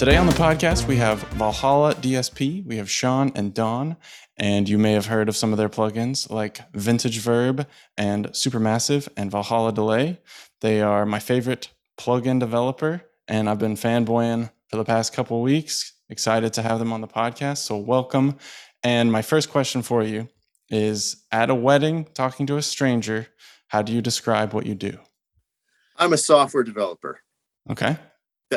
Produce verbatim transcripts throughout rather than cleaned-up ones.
Today on the podcast, we have Valhalla D S P, we have Sean and Don, and you may have heard of some of their plugins like Vintage Verb and Supermassive and Valhalla Delay. They are my favorite plugin developer, and I've been fanboying for the past couple of weeks. Excited to have them on the podcast, so welcome. And my first question for you is, at a wedding, talking to a stranger, how do you describe what you do? I'm a software developer. Okay.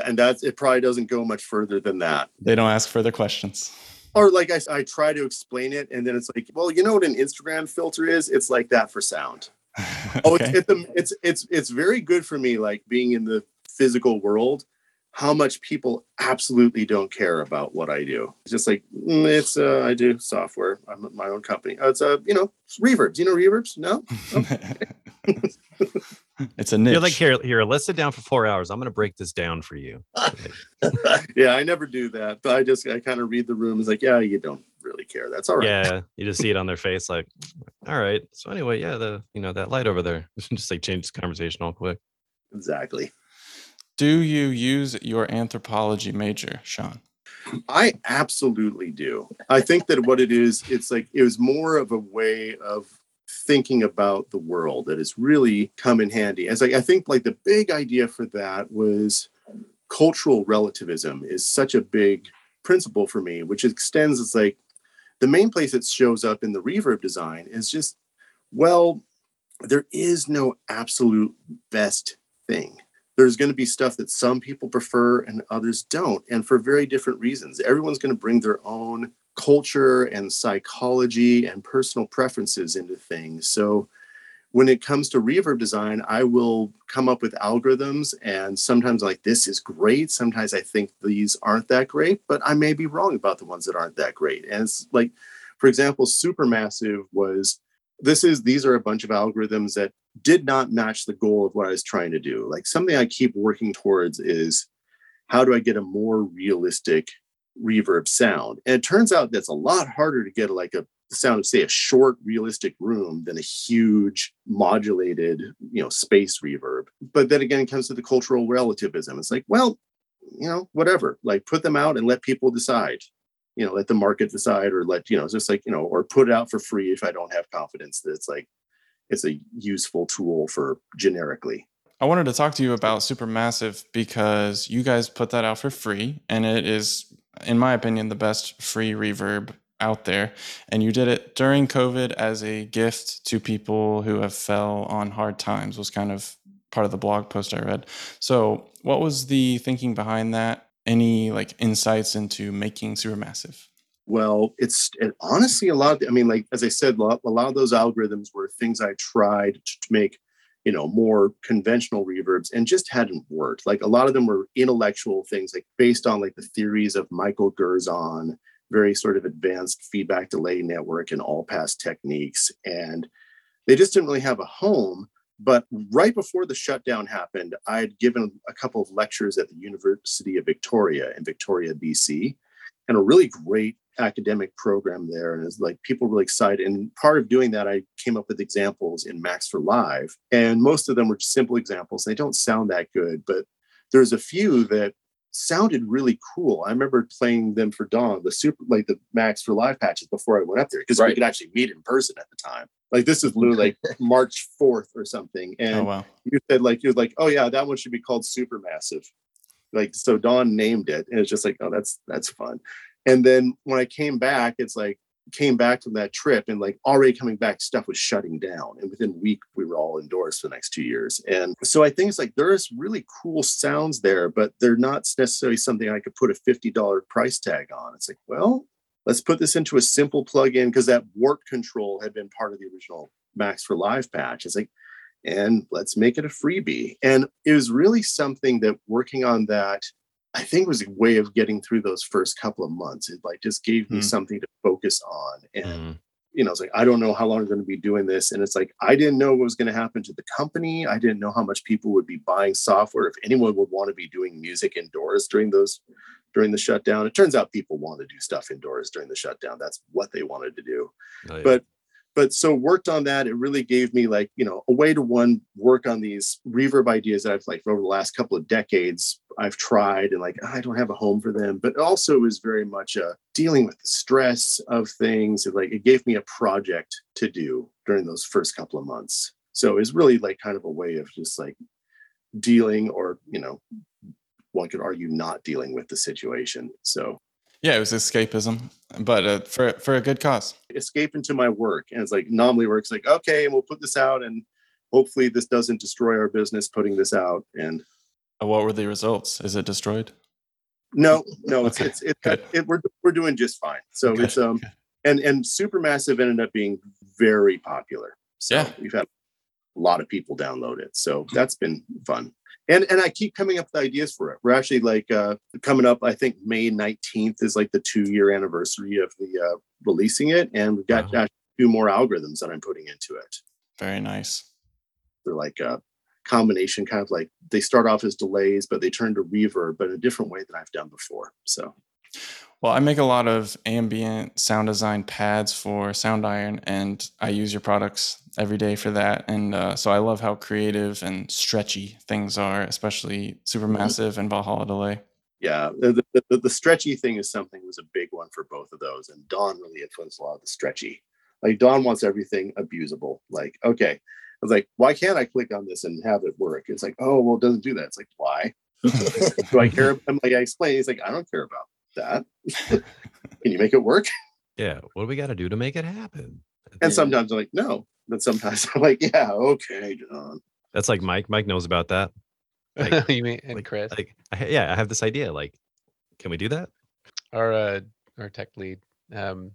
And that's, it probably doesn't go much further than that. They don't ask further questions. Or like I, I try to explain it, and then it's like, well, you know what an Instagram filter is? It's like that for sound. Okay. Oh, it's, it's, it's, it's, it's very good for me, like being in the physical world, how much people absolutely don't care about what I do. It's just like, mm, it's, uh, I do software. I'm at my own company. Oh, it's a, uh, you know, it's reverbs. You know reverbs? No? Oh. It's a niche. You're like, here, here, let's sit down for four hours. I'm going to break this down for you. Yeah, I never do that. But I just, I kind of read the room. It's like, yeah, you don't really care. That's all right. Yeah, you just see it on their face. Like, all right. So anyway, yeah, the, you know, that light over there. Just like change the conversation all quick. Exactly. Do you use your anthropology major, Sean? I absolutely do. I think that what it is, it's like, it was more of a way of thinking about the world that has really come in handy. As like, I think like the big idea for that was cultural relativism is such a big principle for me, which extends, it's like the main place it shows up in the reverb design is just, well, there is no absolute best thing. There's going to be stuff that some people prefer and others don't, and for very different reasons. Everyone's going to bring their own culture and psychology and personal preferences into things. So when it comes to reverb design, I will come up with algorithms, and sometimes like, this is great. Sometimes I think these aren't that great, but I may be wrong about the ones that aren't that great. And it's like, for example, Supermassive was, this is, these are a bunch of algorithms that did not match the goal of what I was trying to do. Like something I keep working towards is, how do I get a more realistic reverb sound? And it turns out that's a lot harder to get like a sound of, say, a short realistic room than a huge modulated, you know, space reverb. But then again, it comes to the cultural relativism. It's like, well, you know, whatever, like put them out and let people decide, you know, let the market decide, or let, you know, it's just like, you know, or put it out for free if I don't have confidence that it's like, it's a useful tool for generically. I wanted to talk to you about Supermassive because you guys put that out for free, and it is, in my opinion, the best free reverb out there. And you did it during COVID as a gift to people who have fell on hard times, was kind of part of the blog post I read. So what was the thinking behind that? Any like insights into making Supermassive? Well, it's it, honestly a lot of, I mean, like, as I said, a lot, a lot of those algorithms were things I tried to make, you know, more conventional reverbs, and just hadn't worked. Like a lot of them were intellectual things, like based on like the theories of Michael Gerzon, very sort of advanced feedback delay network and all pass techniques. And they just didn't really have a home. But right before the shutdown happened, I had given a couple of lectures at the University of Victoria in Victoria, B C, and a really great academic program there. And it's like people really excited. And part of doing that, I came up with examples in Max for Live. And most of them were just simple examples. They don't sound that good, but there's a few that sounded really cool. I remember playing them for Don, the super, like the Max for Live patches before I went up there, because right. We could actually meet in person at the time. Like this is literally like March fourth or something. And oh, wow. You said like, you're like, oh yeah, that one should be called Supermassive. Like, so Don named it, and it's just like, oh, that's, that's fun. And then when I came back, it's like, came back from that trip, and like already coming back, stuff was shutting down. And within a week, we were all indoors for the next two years. And so I think it's like, there's really cool sounds there, but they're not necessarily something I could put a fifty dollars price tag on. It's like, well, let's put this into a simple plugin, because that warp control had been part of the original Max for Live patch. It's like, and let's make it a freebie. And it was really something that working on that, I think, was a way of getting through those first couple of months. It like just gave me mm. something to focus on. And, mm. you know, it's like, I don't know how long I'm going to be doing this. And it's like, I didn't know what was going to happen to the company. I didn't know how much people would be buying software, if anyone would want to be doing music indoors during those, during the shutdown. It turns out people want to do stuff indoors during the shutdown. That's what they wanted to do. Oh, yeah. But But so worked on that. It really gave me like, you know, a way to one work on these reverb ideas that I've like over the last couple of decades I've tried and like, I don't have a home for them, but also it was very much a dealing with the stress of things. It, like it gave me a project to do during those first couple of months. So it's really like kind of a way of just like dealing or, you know, one could argue not dealing with the situation. So. Yeah, it was escapism, but uh, for for a good cause. Escape into my work, and it's like normally works like okay, and we'll put this out, and hopefully this doesn't destroy our business putting this out. And what were the results? Is it destroyed? No, no, okay. it's it's it, it, we're we're doing just fine. So good. It's um good. and and Supermassive ended up being very popular. So yeah, we've had a lot of people download it, so that's been fun. And and I keep coming up with ideas for it. We're actually like uh, coming up, I think May nineteenth is like the two year anniversary of the uh, releasing it. And we've got wow. two more algorithms that I'm putting into it. Very nice. They're like a combination kind of like they start off as delays, but they turn to reverb, but in a different way than I've done before. So, well, I make a lot of ambient sound design pads for Soundiron, and I use your products every day for that. And uh, so I love how creative and stretchy things are, especially Supermassive and Valhalla Delay. Yeah, the, the, the stretchy thing is something was a big one for both of those. And Don really influenced a lot of the stretchy. Like Don wants everything abusable. Like, okay, I was like, why can't I click on this and have it work? It's like, oh, well, it doesn't do that. It's like, why? Do I care? I'm like, I explain. He's like, I don't care about that. Can you make it work? Yeah, what do we got to do to make it happen? And sometimes I'm like, no. But sometimes I'm like, yeah, okay, John. That's like Mike. Mike knows about that. Like, you mean and like, Chris? Like, I, yeah, I have this idea. Like, can we do that? Our uh, our tech lead, um,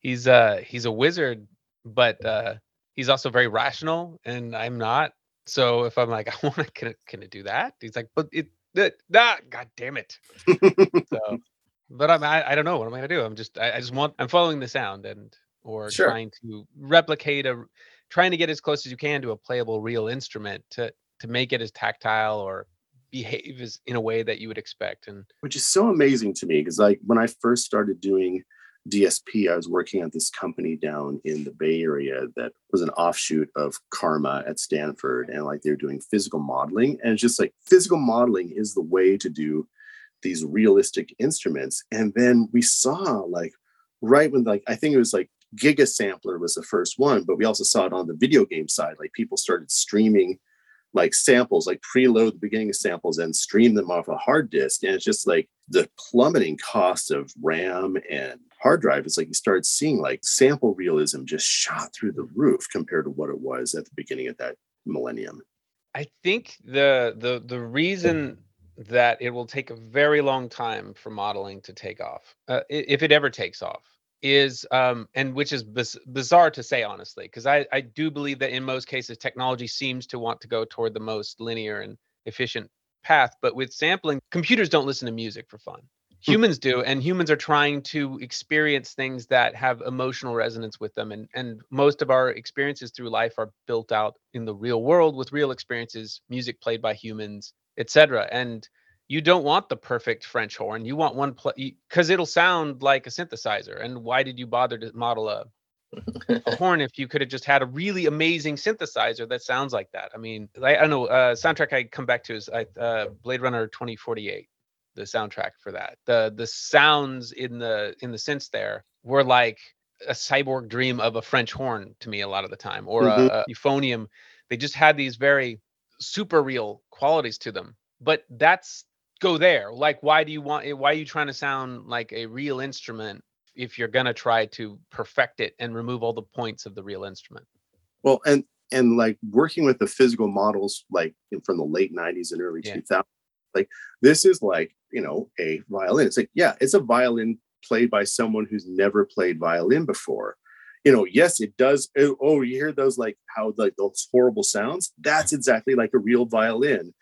he's uh, he's a wizard, but uh, he's also very rational, and I'm not. So if I'm like, I want to, can it, can it do that? He's like, but it, that, ah, God damn it. so, but I'm, I, I don't know what am I gonna do. I'm just, I, I just want, I'm following the sound and. Or sure. trying to replicate a, trying to get as close as you can to a playable real instrument to to make it as tactile or behave as in a way that you would expect. And which is so amazing to me because like when I first started doing D S P, I was working at this company down in the Bay Area that was an offshoot of Karma at Stanford, and like they were doing physical modeling, and it's just like physical modeling is the way to do these realistic instruments. And then we saw like right when like I think it was like Giga Sampler was the first one, but we also saw it on the video game side. Like people started streaming like samples, like preload the beginning of samples and stream them off a hard disk. And it's just like the plummeting cost of RAM and hard drive. It's like you started seeing like sample realism just shot through the roof compared to what it was at the beginning of that millennium. I think the the the reason that it will take a very long time for modeling to take off, uh, if it ever takes off, is um and which is biz- bizarre to say honestly, because I I do believe that in most cases technology seems to want to go toward the most linear and efficient path. But with sampling, computers don't listen to music for fun. Humans do, and humans are trying to experience things that have emotional resonance with them, and and most of our experiences through life are built out in the real world with real experiences, music played by humans, et cetera. And you don't want the perfect French horn. You want one play because it'll sound like a synthesizer. And why did you bother to model a, a horn if you could have just had a really amazing synthesizer that sounds like that? I mean, I, I don't know. Uh, soundtrack I come back to is uh, Blade Runner twenty forty-eight. The soundtrack for that. The the sounds in the in the synths there were like a cyborg dream of a French horn to me a lot of the time, or mm-hmm. a, a euphonium. They just had these very super real qualities to them. But that's go there. Like, why do you want it? Why are you trying to sound like a real instrument if you're going to try to perfect it and remove all the points of the real instrument? Well, and, and like working with the physical models, like from the late nineties and early yeah. two thousands, like this is like, you know, a violin. It's like, yeah, it's a violin played by someone who's never played violin before. You know, yes, it does. It, oh, you hear those, like how like those horrible sounds. That's exactly like a real violin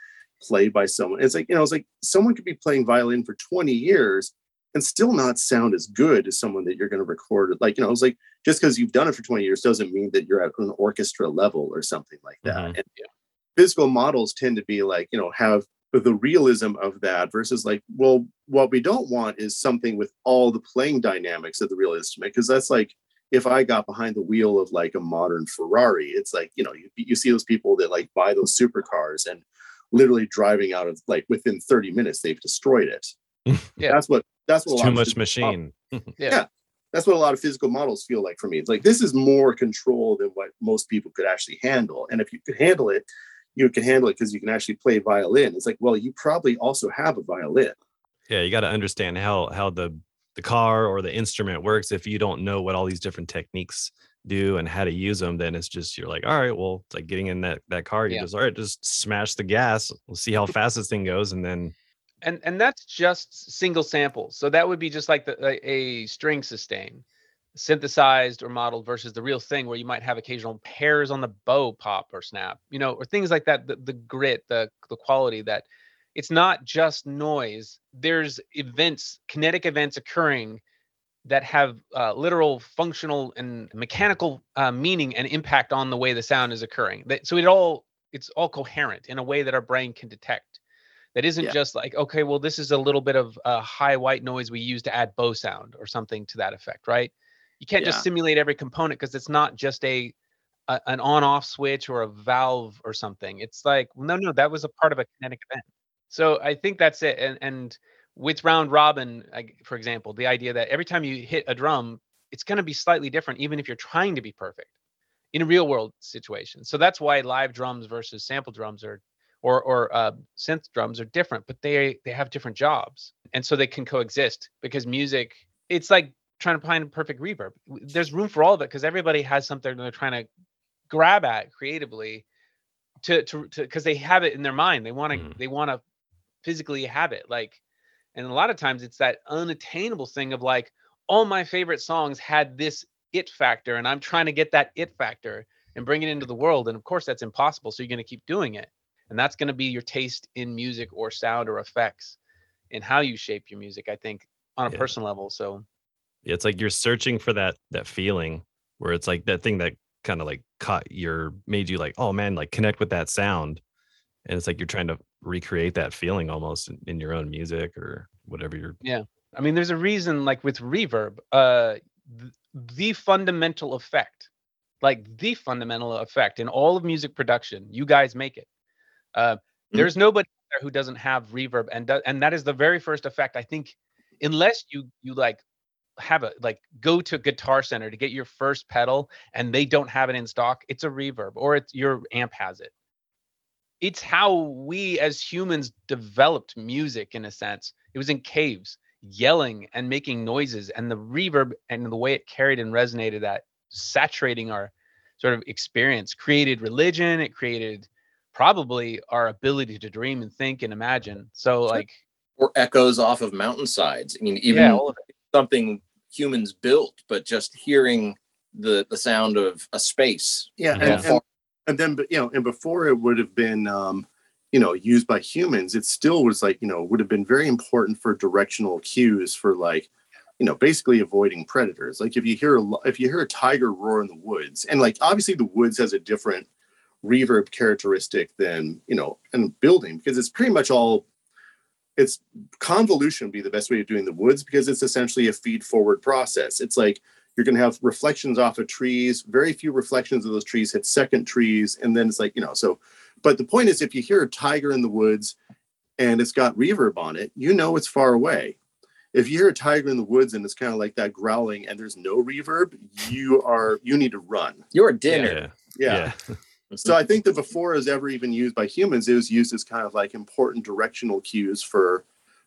played by someone. It's like, you know, it's like someone could be playing violin for twenty years and still not sound as good as someone that you're going to record. Like, you know, it's like just because you've done it for twenty years doesn't mean that you're at an orchestra level or something like that. Mm-hmm. And you know, physical models tend to be like, you know, have the realism of that versus like, well, what we don't want is something with all the playing dynamics of the real instrument, because that's like, if I got behind the wheel of like a modern Ferrari, it's like, you know, you, you see those people that like buy those supercars and literally driving out of like within thirty minutes, they've destroyed it. Yeah. That's what, that's what it's a lot too of much machine. Yeah. yeah. That's what a lot of physical models feel like for me. It's like, this is more control than what most people could actually handle. And if you could handle it, you can handle it because you can actually play violin. It's like, well, you probably also have a violin. Yeah. You got to understand how, how the, the car or the instrument works. If you don't know what all these different techniques do and how to use them, then it's just, you're like, all right, well, it's like getting in that, that car, you yeah. just, all right, just smash the gas. We'll see how fast this thing goes. And then, and and that's just single samples. So that would be just like the, a, a string sustain, synthesized or modeled versus the real thing where you might have occasional pairs on the bow pop or snap, you know, or things like that. The, the grit, the the quality that it's not just noise. There's events, kinetic events occurring that have uh, literal, functional and mechanical uh, meaning and impact on the way the sound is occurring. That, so it all it's all coherent in a way that our brain can detect. That isn't yeah. just like, okay, well, this is a little bit of uh, high white noise we use to add bow sound or something to that effect, right? You can't yeah. just simulate every component because it's not just a, a an on-off switch or a valve or something. It's like, no, no, that was a part of a kinetic event. So I think that's it. And and with round robin, for example, the idea that every time you hit a drum, it's going to be slightly different, even if you're trying to be perfect in a real world situation. So that's why live drums versus sample drums are or or uh, synth drums are different, but they they have different jobs. And so they can coexist because music, it's like trying to find a perfect reverb. There's room for all of it because everybody has something they're trying to grab at creatively to to because they have it in their mind. They want to mm. they want to physically have it. Like, and a lot of times it's that unattainable thing of like, all my favorite songs had this it factor and I'm trying to get that it factor and bring it into the world. And of course that's impossible. So you're going to keep doing it. And that's going to be your taste in music or sound or effects and how you shape your music, I think, on a yeah. personal level. So yeah, it's like you're searching for that that feeling where it's like that thing that kind of like caught your, made you like, oh man, like connect with that sound. And it's like you're trying to recreate that feeling almost in, in your own music or whatever you're. Yeah. I mean, there's a reason like with reverb, uh, th- the fundamental effect, like the fundamental effect in all of music production, you guys make it. Uh, there's nobody there who doesn't have reverb, and do- and that is the very first effect. I think, unless you you like have a like go to Guitar Center to get your first pedal, and they don't have it in stock, it's a reverb, or it's your amp has it. It's how we as humans developed music in a sense. It was in caves, yelling and making noises, and the reverb and the way it carried and resonated that, saturating our sort of experience, created religion. It created probably our ability to dream and think and imagine. So like, or echoes off of mountainsides. I mean, even yeah, all of it. Something humans built, but just hearing the the sound of a space. Yeah, yeah. And, and, and then you know, and before it would have been, um, you know, used by humans, it still was like, you know, would have been very important for directional cues for like, you know, basically avoiding predators. Like if you hear a, if you hear a tiger roar in the woods, and like obviously the woods has a different reverb characteristic than, you know, and building, because it's pretty much all, it's convolution would be the best way of doing the woods, because it's essentially a feed forward process. It's like you're going to have reflections off of trees, very few reflections of those trees hit second trees, and then it's like, you know, so, but the point is, if you hear a tiger in the woods and it's got reverb on it, you know it's far away. If you hear a tiger in the woods and it's kind of like that growling and there's no reverb, you are, you need to run. You're a dinner. Yeah. yeah. yeah. So I think that before it was ever even used by humans, it was used as kind of like important directional cues for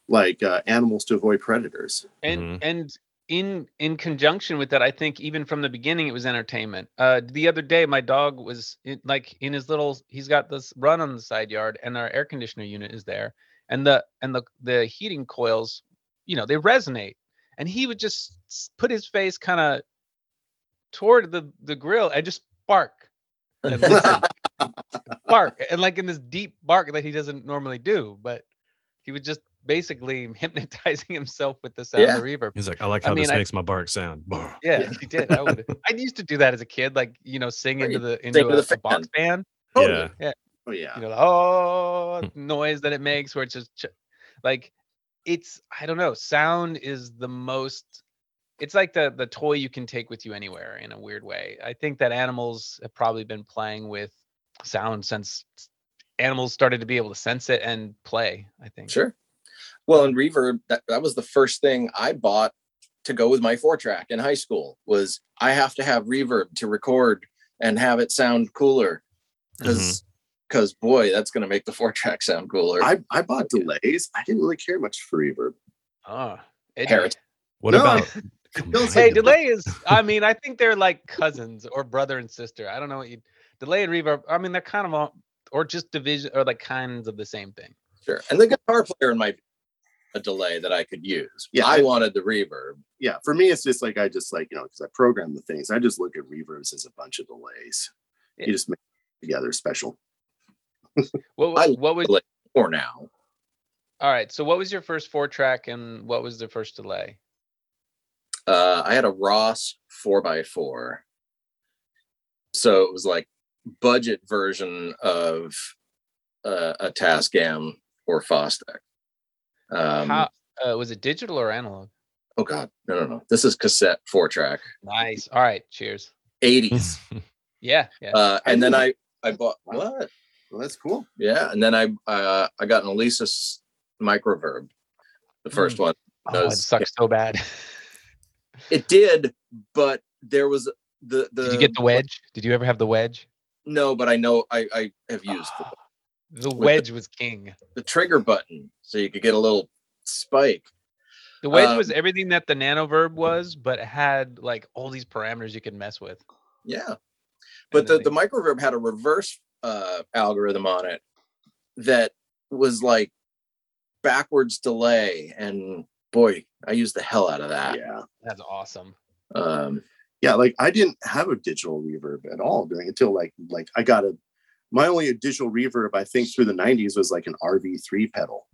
like uh, animals to avoid predators. And mm-hmm. and in in conjunction with that, I think even from the beginning, it was entertainment. Uh, the other day, my dog was in, like in his little, he's got this run on the side yard and our air conditioner unit is there. And the and the, the heating coils, you know, they resonate. And he would just put his face kind of toward the, the grill and just bark. And bark, and like in this deep bark that he doesn't normally do, but he was just basically hypnotizing himself with the sound yeah. of reverb. He's like, I like how I this mean, makes I, my bark sound. Yeah, yeah, he did. I would. I used to do that as a kid, like, you know, sing into the into a, the a box band. Oh, yeah. yeah, oh yeah. You know, oh noise that it makes, where it's just ch- like it's. I don't know. Sound is the most. it's like the the toy you can take with you anywhere in a weird way. I think that animals have probably been playing with sound since animals started to be able to sense it and play, I think. Sure. Well, and reverb, that, that was the first thing I bought to go with my four track in high school, was I have to have reverb to record and have it sound cooler. Because, because mm-hmm. boy, that's going to make the four track sound cooler. I, I bought delays. I didn't really care much for reverb. Oh, Parrot. What no. about? Hey, delay is, I mean, I think they're like cousins or brother and sister. I don't know what you, delay and reverb. I mean, they're kind of all, or just division or like kinds of the same thing. Sure. And the guitar player in my a delay that I could use. Yeah, I wanted the reverb. Yeah, for me, it's just like, I just like, you know, because I program the things, I just look at reverbs as a bunch of delays. Yeah. You just make them together special. What, I what would for now? All right. So what was your first four track and what was the first delay? Uh, I had a Ross four by four. So it was like budget version of uh, a Tascam or Fostec. Um, How, uh, was it digital or analog? Oh God, no, no, no. This is cassette four track. Nice. All right. Cheers. eighties. yeah. yeah. Uh, and then I, I bought what? Well, that's cool. Yeah. And then I, uh, I got an Alesis Microverb, the first mm. one. Oh, was, it sucks yeah. so bad. It did, but there was the, the, did you get the wedge? Did you ever have the wedge? No, but I know I, I have used oh. the The wedge the, was king. The trigger button, so you could get a little spike. The wedge um, was everything that the Nanoverb was, but it had like all these parameters you could mess with. Yeah. But the, the Microverb had a reverse uh, algorithm on it that was like backwards delay. And boy, I used the hell out of that. Yeah. That's awesome. Um, yeah, like I didn't have a digital reverb at all during until like like I got a My only digital reverb, I think, through the nineties was like an R V three pedal,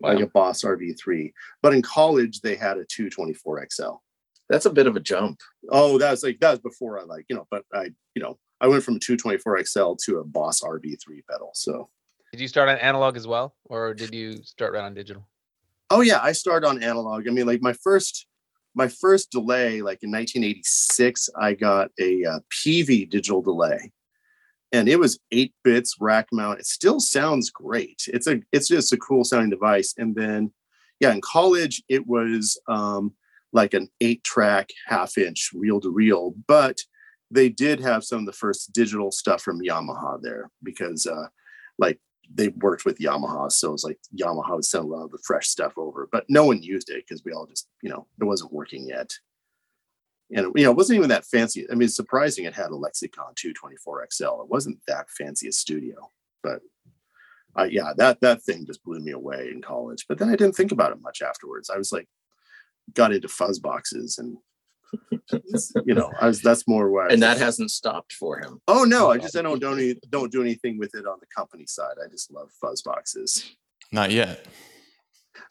wow. like a Boss R V three. But in college, they had a two twenty-four X L. That's a bit of a jump. Oh, that was like that was before I like you know. But I you know I went from two twenty-four X L to a Boss R V three pedal. So did you start on analog as well, or did you start right on digital? Oh yeah, I started on analog. I mean, like my first my first delay, like in nineteen eighty-six, I got a uh, P V digital delay. And it was eight bits rack mount. It still sounds great. It's a, it's just a cool sounding device. And then, yeah, in college it was um, like an eight track half inch reel to reel. But they did have some of the first digital stuff from Yamaha there because, uh, like, they worked with Yamaha, so it was like Yamaha would send a lot of the fresh stuff over. But no one used it because we all just, you know, it wasn't working yet. And you know, it wasn't even that fancy. I mean, it's surprising it had a Lexicon two twenty-four X L. It wasn't that fancy a studio, but uh, yeah, that that thing just blew me away in college. But then I didn't think about it much afterwards. I was like, got into fuzz boxes, and you know, I was that's more where. I and that hasn't stopped for him. Oh no, I just I don't don't any, don't do anything with it on the company side. I just love fuzz boxes. Not yet.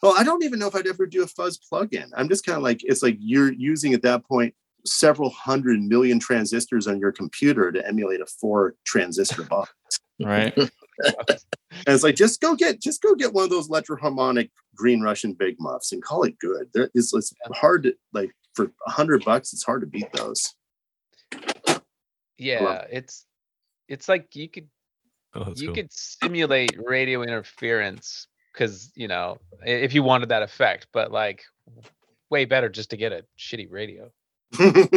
Well, I don't even know if I'd ever do a fuzz plugin. I'm just kind of like, it's like you're using at that point several hundred million transistors on your computer to emulate a four transistor box. Right. And it's like, just go get, just go get one of those electroharmonic green Russian big muffs and call it good. There is, it's hard to like for a hundred bucks. It's hard to beat those. Yeah. Hello? It's, it's like you could, oh, you cool. could simulate radio interference. Because, you know, if you wanted that effect, but like way better just to get a shitty radio and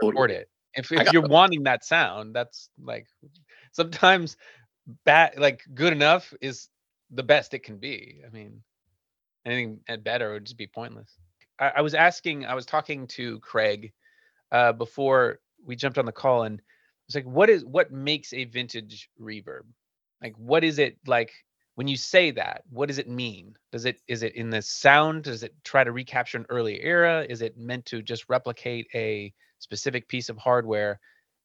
record it. If, if you're wanting that sound, that's like sometimes bad, like good enough is the best it can be. I mean, anything better would just be pointless. I, I was asking, I was talking to Craig uh, before we jumped on the call, and it's like, what is what makes a vintage reverb? Like, what is it like? When you say that, what does it mean? Does it is it in the sound? Does it try to recapture an early era? Is it meant to just replicate a specific piece of hardware?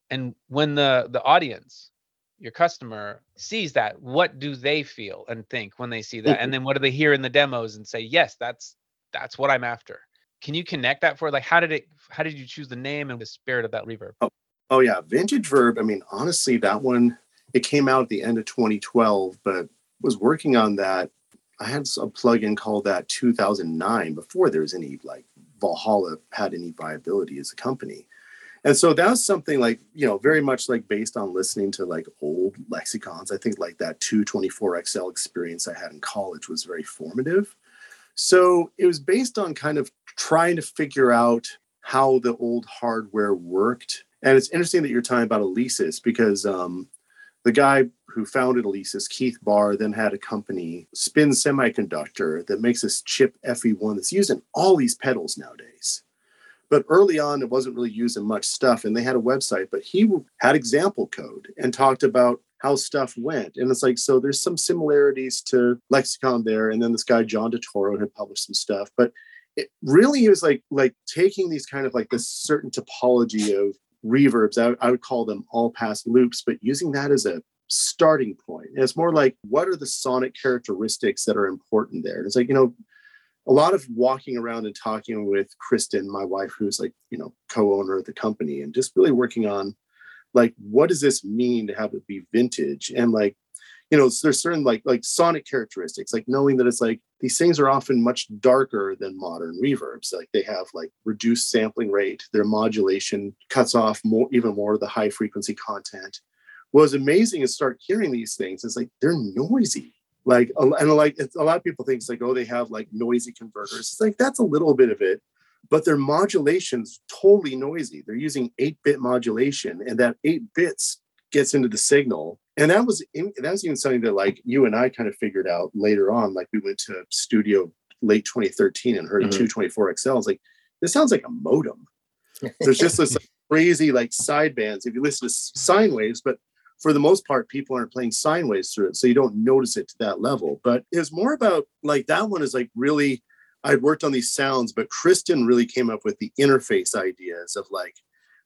And when the, the audience, your customer, sees that, what do they feel and think when they see that? And then what do they hear in the demos and say, yes, that's that's what I'm after? Can you connect that for like how did it how did you choose the name and the spirit of that reverb? Oh, oh yeah, Vintage Verb. I mean, honestly, that one, it came out at the end of twenty twelve, but was working on that. I had a plugin called that two thousand nine before there was any like Valhalla had any viability as a company. And so that's something like, you know, very much like based on listening to like old lexicons. I think like that two twenty-four X L experience I had in college was very formative. So it was based on kind of trying to figure out how the old hardware worked. And it's interesting that you're talking about Alesis, because um, the guy who founded Alesis, Keith Barr, then had a company, Spin Semiconductor, that makes this chip F E one that's used in all these pedals nowadays. But early on, it wasn't really used in much stuff. And they had a website, but he had example code and talked about how stuff went. And it's like, so there's some similarities to Lexicon there. And then this guy, John DeToro, had published some stuff. But it really was like, like taking these kind of like this certain topology of reverbs, I, I would call them all pass loops, but using that as a starting point. And it's more like, what are the sonic characteristics that are important there? And it's like, you know, a lot of walking around and talking with Kristen, my wife, who's like, you know, co-owner of the company, and just really working on like, what does this mean to have it be vintage? And like, you know, there's certain like, like sonic characteristics, like knowing that it's like, these things are often much darker than modern reverbs. Like they have like reduced sampling rate, their modulation cuts off more, even more of the high frequency content. What was amazing is start hearing these things. It's like, they're noisy. Like, and like it's, a lot of people think it's like, oh, they have like noisy converters. It's like, that's a little bit of it, but their modulation's totally noisy. They're using eight-bit modulation, and that eight bits gets into the signal. And that was in, that was even something that like you and I kind of figured out later on. Like we went to studio late twenty thirteen and heard mm-hmm. a two twenty-four X L. I was like, this sounds like a modem. There's just this like, crazy like sidebands. If you listen to sine waves, but for the most part, people aren't playing sine waves through it, so you don't notice it to that level. But it's more about like that one is like really, I'd worked on these sounds, but Kristen really came up with the interface ideas of like,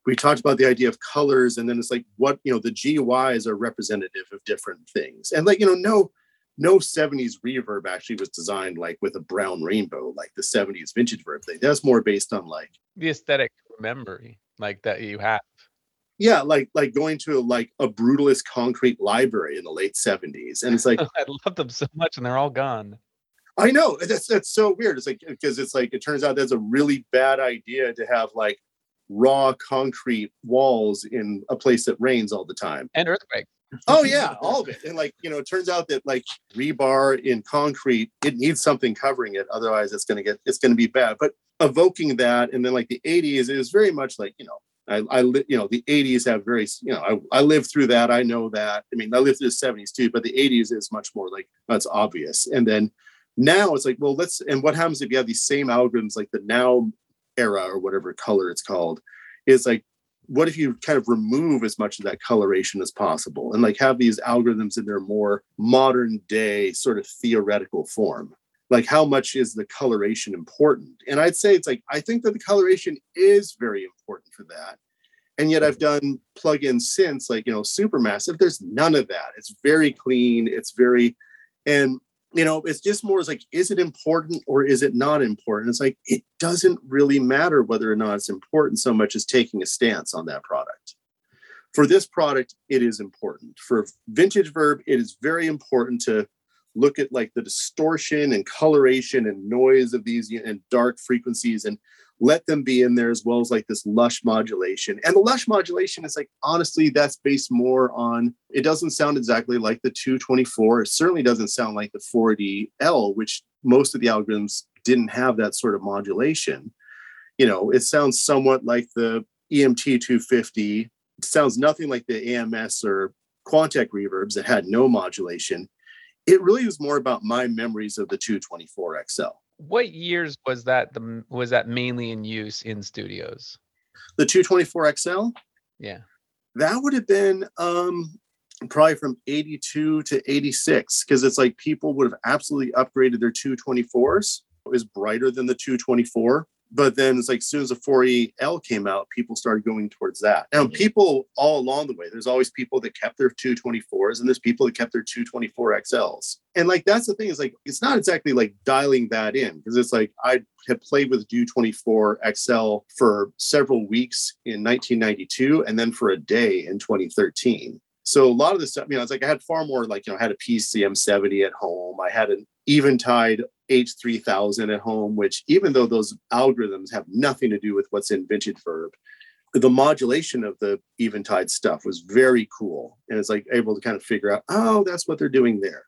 we talked about the idea of colors, and then it's like what, you know, the G Ys are representative of different things. And like, you know, no, no seventies reverb actually was designed like with a brown rainbow, like the seventies vintage verb thing. That's more based on like the aesthetic memory like that you have. Yeah, like like going to a, like a brutalist concrete library in the late seventies, and it's like I love them so much, and they're all gone. I know that's that's so weird. It's like because it's like it turns out that's a really bad idea to have like raw concrete walls in a place that rains all the time and earthquakes. Oh yeah, all of it. And like you know, it turns out that like rebar in concrete, it needs something covering it, otherwise it's gonna get it's gonna be bad. But evoking that, and then like the eighties is very much like you know. I, I, you know, the eighties have very, you know, I, I lived through that. I know that. I mean, I lived through the seventies too, but the eighties is much more like that's obvious. And then now it's like, well, let's, and what happens if you have these same algorithms, like the now era or whatever color it's called, is like, what if you kind of remove as much of that coloration as possible and like have these algorithms in their more modern day sort of theoretical form? Like how much is the coloration important? And I'd say it's like, I think that the coloration is very important for that. And yet I've done plugins since like, you know, Supermassive, there's none of that. It's very clean. It's very, and you know, it's just more it's like, is it important or is it not important? It's like, it doesn't really matter whether or not it's important so much as taking a stance on that product. For this product, it is important. For Vintage Verb, it is very important to look at like the distortion and coloration and noise of these and dark frequencies and let them be in there, as well as like this lush modulation. And the lush modulation is like, honestly, that's based more on, it doesn't sound exactly like the two twenty-four. It certainly doesn't sound like the four D L, which most of the algorithms didn't have that sort of modulation. You know, it sounds somewhat like the E M T two fifty. It sounds nothing like the A M S or Quantech reverbs that had no modulation. It really was more about my memories of the two twenty-four X L. What years was that? The, was that mainly in use in studios? The two twenty-four X L? Yeah. That would have been um, probably from eighty-two to eighty-six, because it's like people would have absolutely upgraded their two twenty-fours. It was brighter than the two twenty-four. But then it's like as soon as the four E L came out, people started going towards that. Now, mm-hmm. people all along the way, there's always people that kept their two twenty-fours and there's people that kept their two twenty-four X Ls. And like, that's the thing is like, it's not exactly like dialing that in because it's like I had played with two twenty-four X L for several weeks in nineteen ninety-two and then for a day in twenty thirteen. So a lot of this stuff, you know, it's like I had far more like, you know, I had a P C M seventy at home. I had an Eventide H three thousand at home, which even though those algorithms have nothing to do with what's in Vintage Verb, the modulation of the Eventide stuff was very cool. And it's like able to kind of figure out, oh, that's what they're doing there.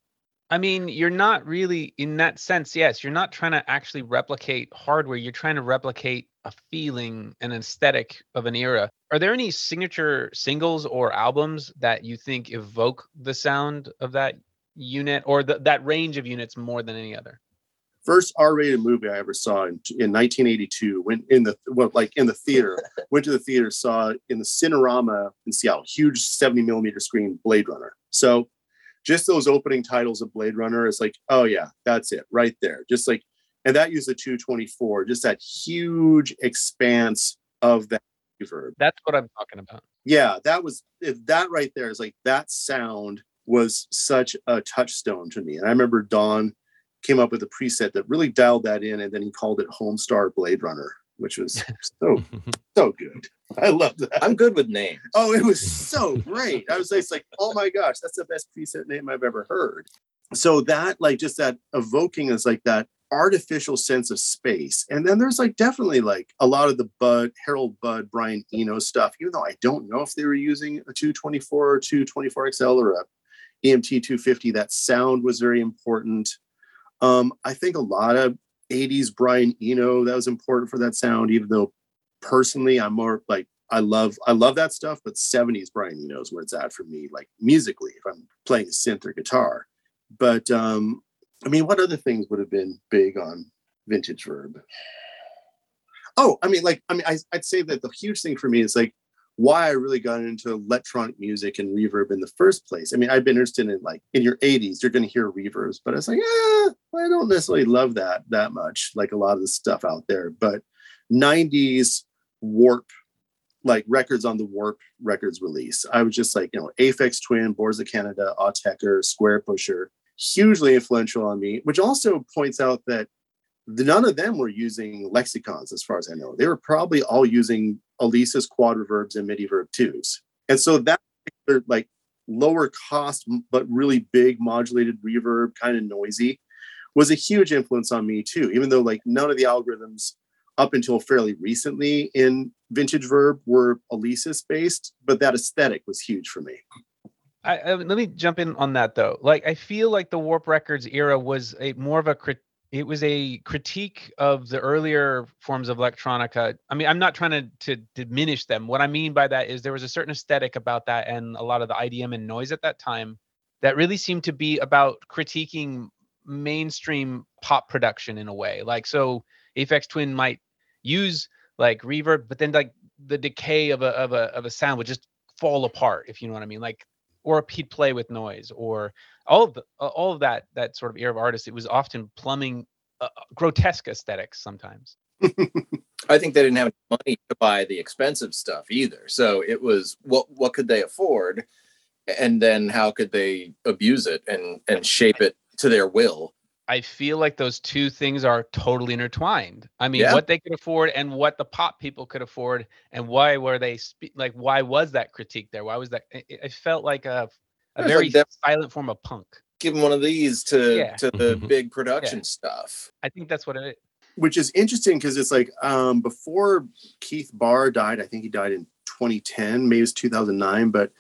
I mean, you're not really, in that sense, yes, you're not trying to actually replicate hardware. You're trying to replicate a feeling, an aesthetic of an era. Are there any signature singles or albums that you think evoke the sound of that unit or the, that range of units more than any other? First R-rated movie I ever saw in, in nineteen eighty-two, when in the well, like in the theater, went to the theater, saw in the Cinerama in Seattle, huge seventy millimeter screen, Blade Runner. So just those opening titles of Blade Runner is like, oh yeah, that's it right there. Just like, and that used the two twenty-four, just that huge expanse of that reverb. That's what I'm talking about. Yeah, that was, that right there is like, that sound was such a touchstone to me. And I remember Don came up with a preset that really dialed that in, and then he called it Homestar Blade Runner, which was so so good. I love that. I'm good with names. Oh, it was so great. I was just like, oh my gosh, that's the best preset name I've ever heard. So that, like, just that evoking is like that artificial sense of space. And then there's like definitely like a lot of the Bud, Harold Budd, Brian Eno stuff, even though I don't know if they were using a two twenty-four or two twenty-four X L or a E M T two fifty, that sound was very important. Um, I think a lot of eighties Brian Eno, that was important for that sound, even though personally I'm more like, I love, I love that stuff, but seventies Brian Eno is where it's at for me, like musically, if I'm playing a synth or guitar. But um, I mean, what other things would have been big on Vintage Verb? Oh, I mean, like, I mean, I, I'd say that the huge thing for me is like why I really got into electronic music and reverb in the first place. I mean, I've been interested in like in your eighties, you're going to hear reverbs, but it's like, yeah, I don't necessarily love that that much, like a lot of the stuff out there. But nineties Warp, like records on the Warp Records release, I was just like, you know, Aphex Twin, Boards of Canada, Autechre, Square Pusher, hugely influential on me, which also points out that none of them were using lexicons, as far as I know. They were probably all using Alesis quad reverbs and MIDI verb twos. And so that like lower cost, but really big modulated reverb, kind of noisy, was a huge influence on me too. Even though like none of the algorithms up until fairly recently in Vintage Verb were Alesis based, but that aesthetic was huge for me. I, I, let me jump in on that though. Like, I feel like the Warp Records era was a more of a crit- It was a critique of the earlier forms of electronica. I mean, I'm not trying to, to diminish them. What I mean by that is there was a certain aesthetic about that and a lot of the I D M and noise at that time that really seemed to be about critiquing mainstream pop production in a way. Like, so Aphex Twin might use like reverb, but then like the decay of a, of a, of a sound would just fall apart, if you know what I mean. Like, or he'd play with noise, or all of the, all of that that sort of era of artists. It was often plumbing uh, grotesque aesthetics sometimes. I think they didn't have any money to buy the expensive stuff either. So it was what what could they afford, and then how could they abuse it and and shape it to their will. I feel like those two things are totally intertwined. I mean, yeah. What they could afford and what the pop people could afford, and why were they spe- like? Why was that critique there? Why was that? It, it felt like a, a very like silent form of punk. Give them one of these to yeah. to the big production yeah. stuff. I think that's what it is. Which is interesting because it's like um, before Keith Barr died, I think he died in twenty ten, maybe it was two thousand nine, but.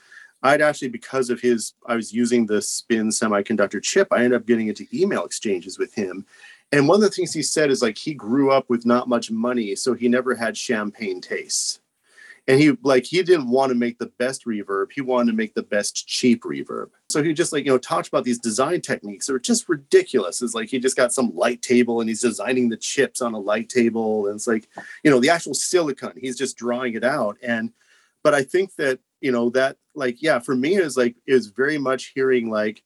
I'd actually, because of his, I was using the Spin Semiconductor chip, I ended up getting into email exchanges with him. And one of the things he said is like, he grew up with not much money, so he never had champagne tastes. And he like, he didn't want to make the best reverb. He wanted to make the best cheap reverb. So he just like, you know, talked about these design techniques that are just ridiculous. It's like, he just got some light table and he's designing the chips on a light table. And it's like, you know, the actual silicon, he's just drawing it out. And, but I think that, you know, that like, yeah, for me is like, is very much hearing like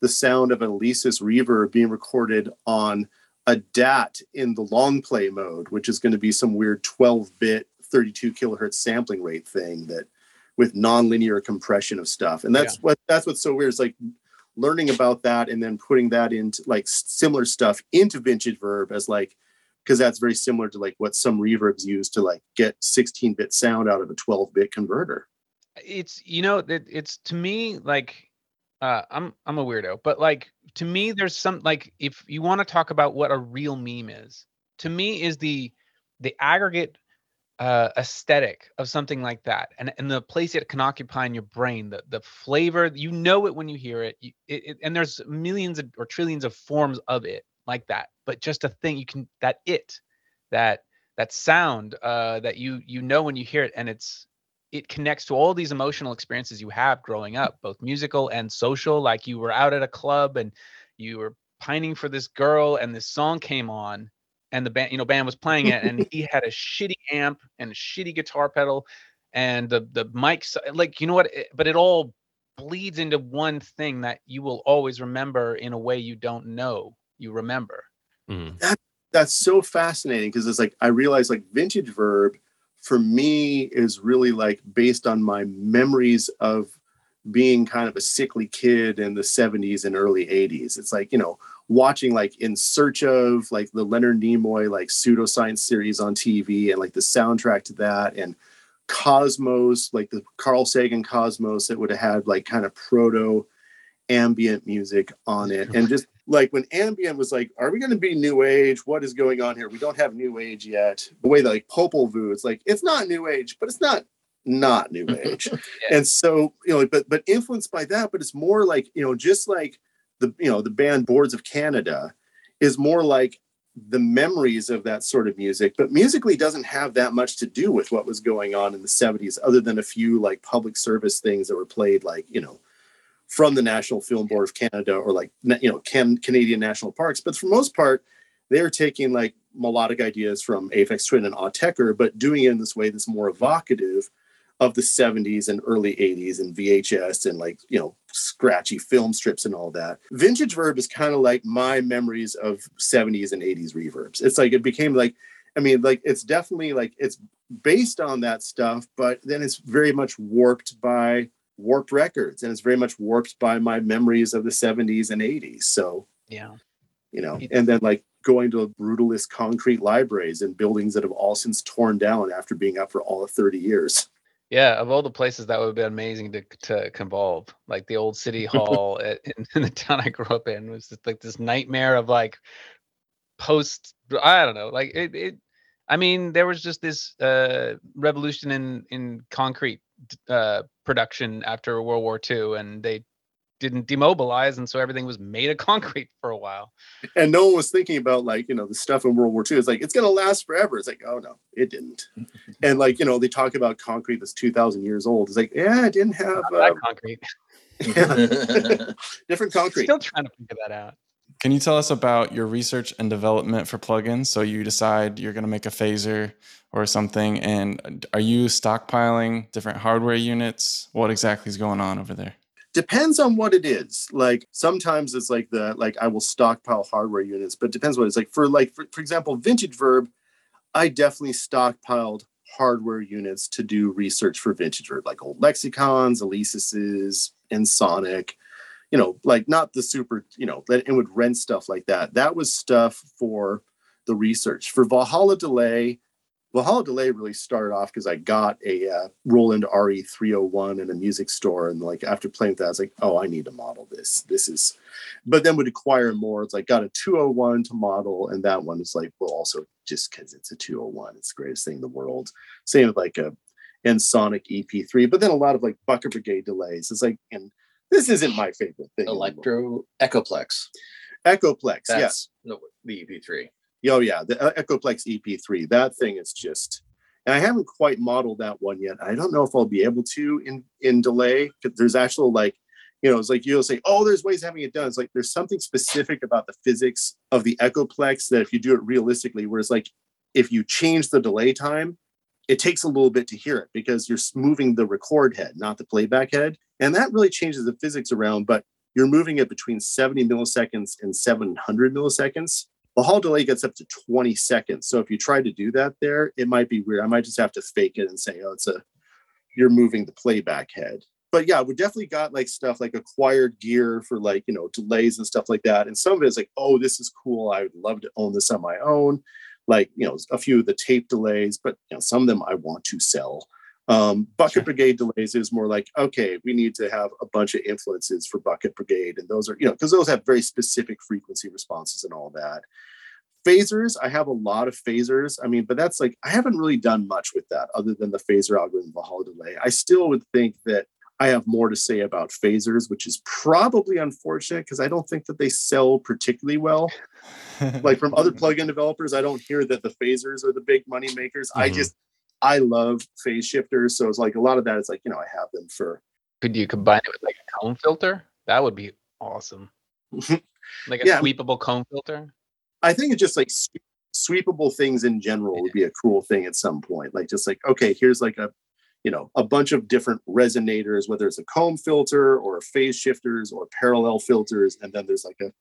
the sound of an Alesis reverb being recorded on a D A T in the long play mode, which is going to be some weird twelve bit, thirty-two kilohertz sampling rate thing that with nonlinear compression of stuff. And that's yeah. what, that's what's so weird is like learning about that and then putting that into like similar stuff into Vintage Verb as like, because that's very similar to like what some reverbs use to like get sixteen bit sound out of a twelve bit converter. It's, you know, it, it's to me like uh, I'm I'm a weirdo, but like to me, there's some like if you want to talk about what a real meme is, to me is the the aggregate uh, aesthetic of something like that, and and the place it can occupy in your brain, the the flavor, you know it when you hear it, you, it, it and there's millions of, or trillions of forms of it like that, but just a thing you can that it that that sound uh, that you you know when you hear it, and it's. It connects to all these emotional experiences you have growing up, both musical and social. Like you were out at a club and you were pining for this girl and this song came on and the band, you know, band was playing it and he had a shitty amp and a shitty guitar pedal and the, the mics, like, you know what, it, but it all bleeds into one thing that you will always remember in a way you don't know you remember. Mm. That, that's so fascinating. 'Cause it's like, I realized like Vintage Verb, for me, is really like based on my memories of being kind of a sickly kid in the seventies and early eighties. It's like, you know, watching like In Search of, like the Leonard Nimoy, like pseudoscience series on T V, and like the soundtrack to that, and Cosmos, like the Carl Sagan Cosmos that would have had like kind of proto ambient music on it. And just like when ambient was like, are we going to be new age? What is going on here? We don't have new age yet. The way that like Popol Vuh, it's like, it's not new age, but it's not, not new age. Yeah. And so, you know, but, but influenced by that, but it's more like, you know, just like the, you know, the band Boards of Canada is more like the memories of that sort of music, but musically doesn't have that much to do with what was going on in the seventies, other than a few like public service things that were played, like, you know, from the National Film Board of Canada or like, you know, Can- Canadian National Parks. But for the most part, they're taking like melodic ideas from Aphex Twin and Autechre, but doing it in this way that's more evocative of the seventies and early eighties and V H S and like, you know, scratchy film strips and all that. Vintage Verb is kind of like my memories of seventies and eighties reverbs. It's like, it became like, I mean, like, it's definitely like, it's based on that stuff, but then it's very much warped by Warp Records, and it's very much warped by my memories of the seventies and eighties. So yeah, you know, and then like going to brutalist concrete libraries and buildings that have all since torn down after being up for all of thirty years. Yeah, of all the places that would have been amazing to to convolve, like the old city hall in, in the town I grew up in was just like this nightmare of like post, I don't know, like it, it I mean, there was just this uh, revolution in in concrete uh, production after World War Two, and they didn't demobilize, and so everything was made of concrete for a while. And no one was thinking about like, you know, the stuff in World War Two. It's like, it's going to last forever. It's like, oh no, it didn't. And like, you know, they talk about concrete that's two thousand years old. It's like, yeah, it didn't have um... that concrete. Yeah. Different concrete. Still trying to figure that out. Can you tell us about your research and development for plugins? So you decide you're going to make a phaser or something, and are you stockpiling different hardware units? What exactly is going on over there? Depends on what it is. Like sometimes it's like the, like I will stockpile hardware units, but depends what it's like. For like, for, for example, Vintage Verb, I definitely stockpiled hardware units to do research for Vintage Verb, like old Lexicons, Alesises, and Sonic. You know, like not the super, you know, that it would rent stuff like that. That was stuff for the research. For Valhalla Delay, Valhalla Delay really started off because I got a uh, Roland R E three oh one in a music store. And like after playing that, I was like, oh, I need to model this. This is, but then would acquire more. It's like got a two oh one to model. And that one is like, well, also just because it's a two oh one, it's the greatest thing in the world. Same with like a Sonic E P three, but then a lot of like Bucket Brigade delays. It's like, and this isn't my favorite thing. Electro Echoplex. Echoplex, that's yes. No, the E P three. Oh, yeah. The Echoplex E P three. That thing is just... And I haven't quite modeled that one yet. I don't know if I'll be able to in, in delay. There's actual, like, you know, it's like you'll say, oh, there's ways of having it done. It's like there's something specific about the physics of the Echoplex that if you do it realistically, whereas, like, if you change the delay time, it takes a little bit to hear it because you're moving the record head, not the playback head. And that really changes the physics around, but you're moving it between seventy milliseconds and seven hundred milliseconds. The hall delay gets up to twenty seconds. So if you try to do that there, it might be weird. I might just have to fake it and say, oh, it's a, you're moving the playback head. But yeah, we definitely got like stuff like acquired gear for like, you know, delays and stuff like that. And some of it is like, oh, this is cool. I would love to own this on my own. Like, you know, a few of the tape delays, but you know, some of them I want to sell. Um, bucket sure. brigade delays is more like, okay, we need to have a bunch of influences for bucket brigade. And those are, you know, because those have very specific frequency responses and all that. Phasers, I have a lot of phasers. I mean, but that's like, I haven't really done much with that other than the phaser algorithm, Valhalla Delay. I still would think that I have more to say about phasers, which is probably unfortunate because I don't think that they sell particularly well. Like from other plugin developers, I don't hear that the phasers are the big money makers. Mm-hmm. I just, I love phase shifters. So it's like a lot of that is like, you know, I have them for. Could you combine it with like a cone filter? That would be awesome. Like a yeah. sweepable cone filter? I think it's just like sweepable things in general yeah. would be a cool thing at some point. Like just like, okay, here's like a, you know, a bunch of different resonators, whether it's a comb filter or phase shifters or parallel filters. And then there's like a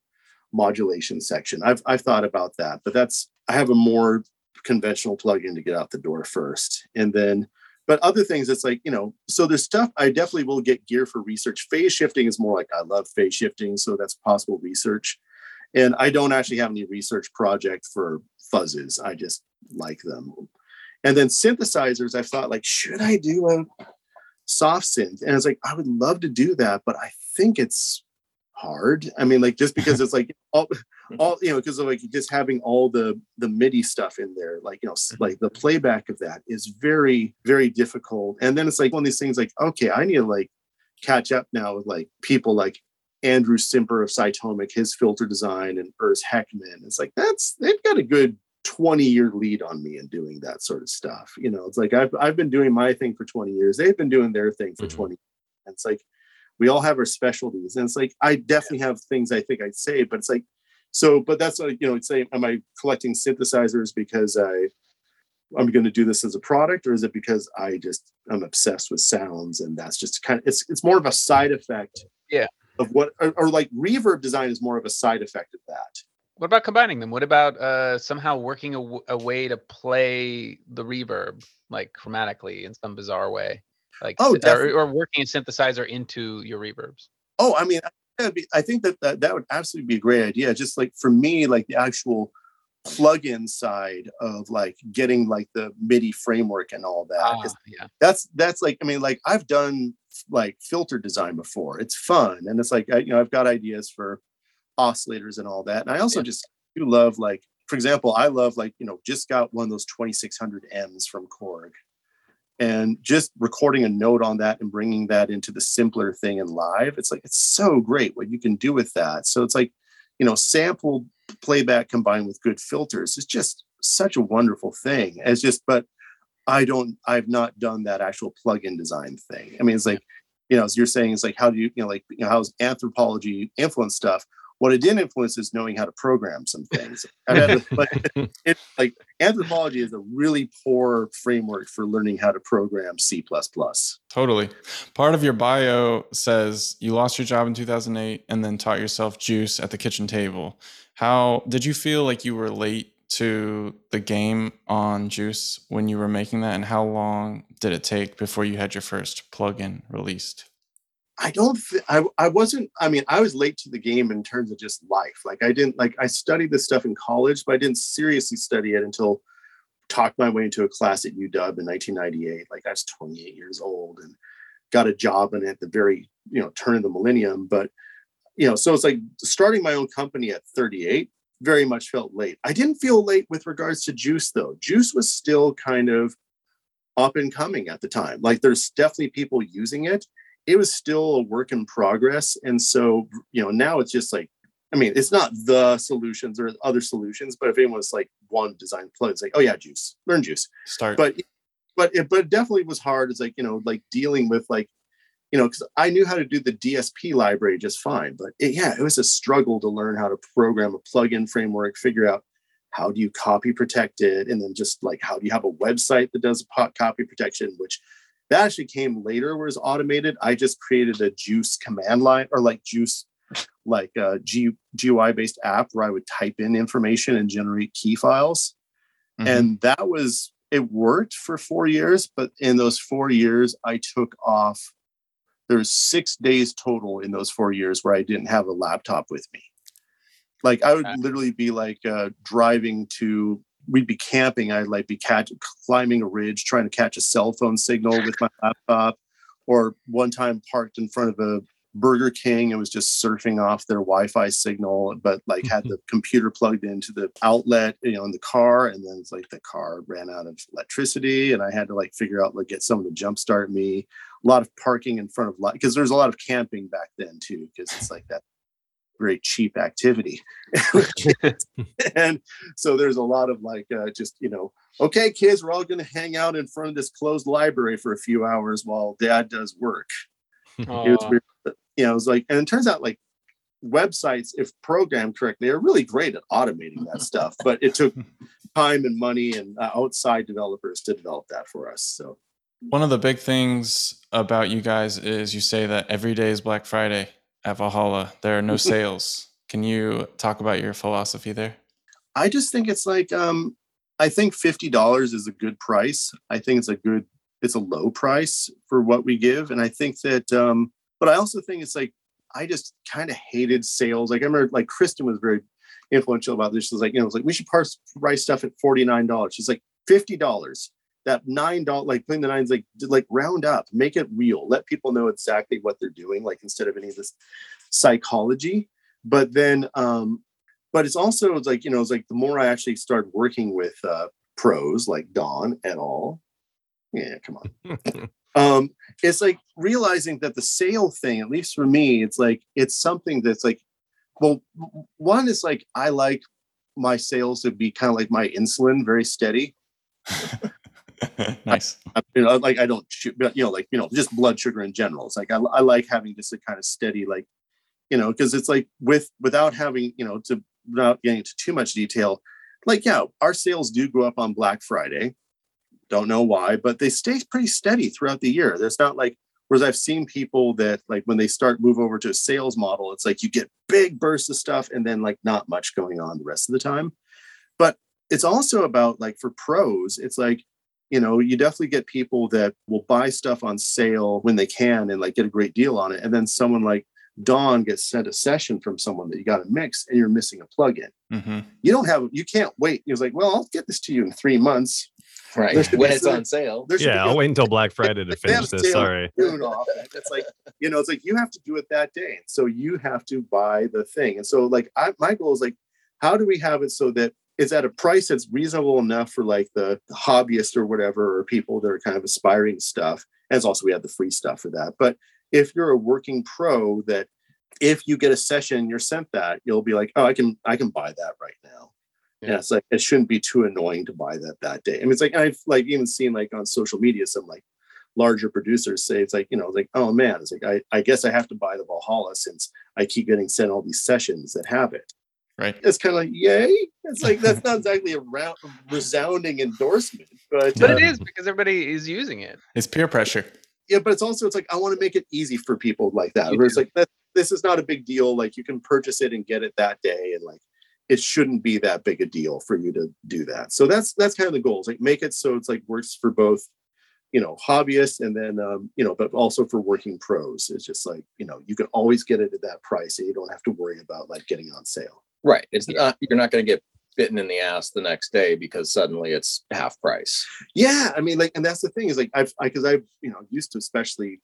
modulation section. I've I've thought about that, but that's, I have a more conventional plugin to get out the door first. And then, but other things, it's like, you know, so there's stuff I definitely will get gear for research. Phase shifting is more like, I love phase shifting. So that's possible research. And I don't actually have any research project for fuzzes. I just like them. And then synthesizers, I thought like, should I do a soft synth? And I was like, I would love to do that, but I think it's hard. I mean, like just because it's like all, all you know, because of like just having all the the MIDI stuff in there, like you know, like the playback of that is very, very difficult. And then it's like one of these things, like okay, I need to like catch up now with like people like Andrew Simper of Cytomic, his filter design, and Urs Heckman. It's like that's they've got a good twenty year lead on me in doing that sort of stuff. You know, it's like I've I've been doing my thing for twenty years. They've been doing their thing for mm-hmm. twenty years. And it's like we all have our specialties. And it's like I definitely yeah. have things I think I'd say, but it's like so, but that's like, you know, it's saying, am I collecting synthesizers because I I'm going to do this as a product, or is it because I just I'm obsessed with sounds and that's just kind of it's it's more of a side effect yeah. of what or, or like reverb design is more of a side effect of that. What about combining them? What about uh, somehow working a, w- a way to play the reverb, like chromatically in some bizarre way, like oh, or, or working a synthesizer into your reverbs? Oh, I mean, that'd be, I think that, that that would absolutely be a great idea. Just like for me, like the actual plug-in side of like getting like the MIDI framework and all that. Ah, yeah. That's that's like I mean, like I've done like filter design before. It's fun, and it's like I, you know I've got ideas for oscillators and all that. And I also yeah. just do love like, for example, I love like, you know, just got one of those twenty-six hundred M's from Korg and just recording a note on that and bringing that into the simpler thing in live. It's like, it's so great what you can do with that. So it's like, you know, sample playback combined with good filters is just such a wonderful thing. It's just, but I don't, I've not done that actual plugin design thing. I mean, it's like, you know, as you're saying, it's like, how do you, you know, like, you know, how's anthropology influence stuff? What it did influence is knowing how to program some things. I mean, like, it, like anthropology is a really poor framework for learning how to program C plus plus. Totally. Part of your bio says you lost your job in two thousand eight and then taught yourself juice at the kitchen table. How did you feel like you were late to the game on juice when you were making that? And how long did it take before you had your first plugin released? I don't, th- I, I wasn't, I mean, I was late to the game in terms of just life. Like I didn't, like I studied this stuff in college, but I didn't seriously study it until talked my way into a class at U W in nineteen ninety-eight. Like I was twenty-eight years old and got a job in it at the very, you know, turn of the millennium. But, you know, so it's like starting my own company at thirty-eight very much felt late. I didn't feel late with regards to Juice though. Juice was still kind of up and coming at the time. Like there's definitely people using it. It was still a work in progress. And so, you know, now it's just like, I mean, it's not the solutions or other solutions, but if anyone's like one design plug, it's like, oh yeah, juice, learn juice. Start. But, but it, but it definitely was hard. It's like, you know, like dealing with like, you know, cause I knew how to do the D S P library just fine, but it, yeah, it was a struggle to learn how to program a plugin framework, figure out how do you copy protect it? And then just like, how do you have a website that does a copy protection, which that actually came later where it's automated. I just created a Juice command line or like Juice, like a G, G U I based app where I would type in information and generate key files. Mm-hmm. And that was, it worked for four years. But in those four years, I took off. There's six days total in those four years where I didn't have a laptop with me. Like I would literally be like uh, driving to we'd be camping. I'd like be catch, climbing a ridge, trying to catch a cell phone signal with my laptop, or one time parked in front of a Burger King and was just surfing off their Wi-Fi signal, but like had the computer plugged into the outlet, you know, in the car. And then it's like the car ran out of electricity and I had to like figure out, like get someone to jumpstart me. A lot of parking in front of, because there's a lot of camping back then too, because it's like that very cheap activity. And so there's a lot of like, uh, just, you know, okay, kids, we're all going to hang out in front of this closed library for a few hours while dad does work. Aww. It was weird. You know, it was like, and it turns out like websites, if programmed correctly, are really great at automating that stuff, but it took time and money and uh, outside developers to develop that for us. So one of the big things about you guys is you say that every day is Black Friday at Valhalla. There are no sales. Can you talk about your philosophy there? I just think it's like, um, I think fifty dollars is a good price. I think it's a good, it's a low price for what we give. And I think that, um, but I also think it's like, I just kind of hated sales. Like I remember like Kristen was very influential about this. She was like, you know, it was like, we should price stuff at forty-nine dollars. She's like, fifty dollars, that nine dollars, like playing the nines, like, like round up, make it real. Let people know exactly what they're doing. Like instead of any of this psychology, but then, um, but it's also it's like, you know, it's like the more I actually started working with uh, pros like Don et al. Yeah, come on. Um, it's like realizing that the sale thing, at least for me, it's like, it's something that's like, well, one is like, I like my sales to be kind of like my insulin, very steady. Nice. I, you know, like I don't shoot, but you know, like, you know, just blood sugar in general. It's like, I, I like having just a kind of steady, like, you know, cause it's like with, without having, you know, to without getting into too much detail, like, yeah, our sales do go up on Black Friday. Don't know why, but they stay pretty steady throughout the year. There's not like, whereas I've seen people that like when they start move over to a sales model, it's like you get big bursts of stuff and then like not much going on the rest of the time. But it's also about like for pros, it's like, you know, you definitely get people that will buy stuff on sale when they can and like get a great deal on it. And then someone like Don gets sent a session from someone that you got to mix and you're missing a plug-in. Mm-hmm. You don't have, you can't wait. He was like, well, I'll get this to you in three months. Right. When it's on sale. Yeah, I'll wait until Black Friday to finish this. Sorry. It's like, you know, it's like you have to do it that day. And so you have to buy the thing. And so like I, my goal is like, how do we have it so that it's at a price that's reasonable enough for like the hobbyist or whatever, or people that are kind of aspiring to stuff. And it's also, we have the free stuff for that. But if you're a working pro, that if you get a session, you're sent that, you'll be like, oh, I can, I can buy that right now. Yeah. Yeah, it's like it shouldn't be too annoying to buy that that day. I mean, it's like I've like even seen like on social media some like larger producers say it's like, you know, like, oh man, it's like I, I guess I have to buy the Valhalla since I keep getting sent all these sessions that have it. Right. It's kind of like, yay. It's like that's not exactly a round, resounding endorsement, but but uh, it is because everybody is using it. It's peer pressure. Yeah, but it's also it's like I want to make it easy for people like that. Where it's like that, this is not a big deal. Like you can purchase it and get it that day, and like. It shouldn't be that big a deal for you to do that. So that's, that's kind of the goal. It's like make it so it's like works for both, you know, hobbyists and then, um, you know, but also for working pros. It's just like, you know, you can always get it at that price and you don't have to worry about like getting on sale. Right. It's not, you're not going to get bitten in the ass the next day because suddenly it's half price. Yeah. I mean, like, and that's the thing is like, I've, I, cause I've, you know, used to, especially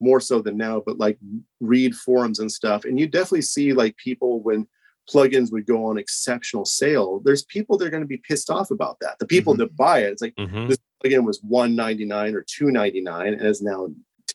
more so than now, but like read forums and stuff. And you definitely see like people when, plugins would go on exceptional sale. There's people that are going to be pissed off about that. The people mm-hmm. that buy it, it's like mm-hmm. this plugin was one ninety-nine or two ninety-nine and is now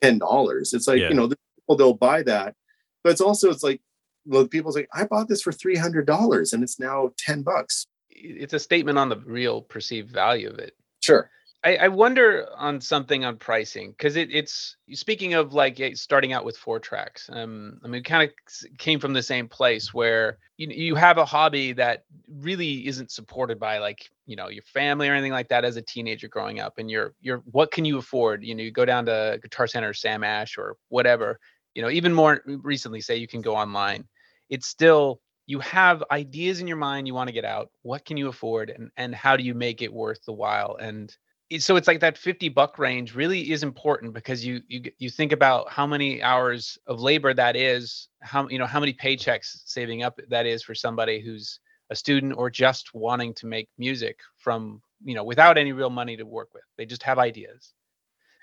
ten dollars. It's like, yeah. you know, the people they'll buy that, but it's also, it's like, well, the people's like, I bought this for three hundred dollars and it's now ten bucks. It's a statement on the real perceived value of it. Sure. I, I wonder on something on pricing, because it, it's speaking of like starting out with four tracks. Um, I mean, kind of came from the same place where you, you have a hobby that really isn't supported by like, you know, your family or anything like that as a teenager growing up. And you're you're what can you afford? You know, you go down to Guitar Center or Sam Ash or whatever, you know, even more recently, say you can go online. It's still you have ideas in your mind you want to get out. What can you afford and, and how do you make it worth the while? And so it's like that fifty buck range really is important because you you you think about how many hours of labor that is, how you know how many paychecks saving up that is for somebody who's a student or just wanting to make music from, you know, without any real money to work with. They just have ideas.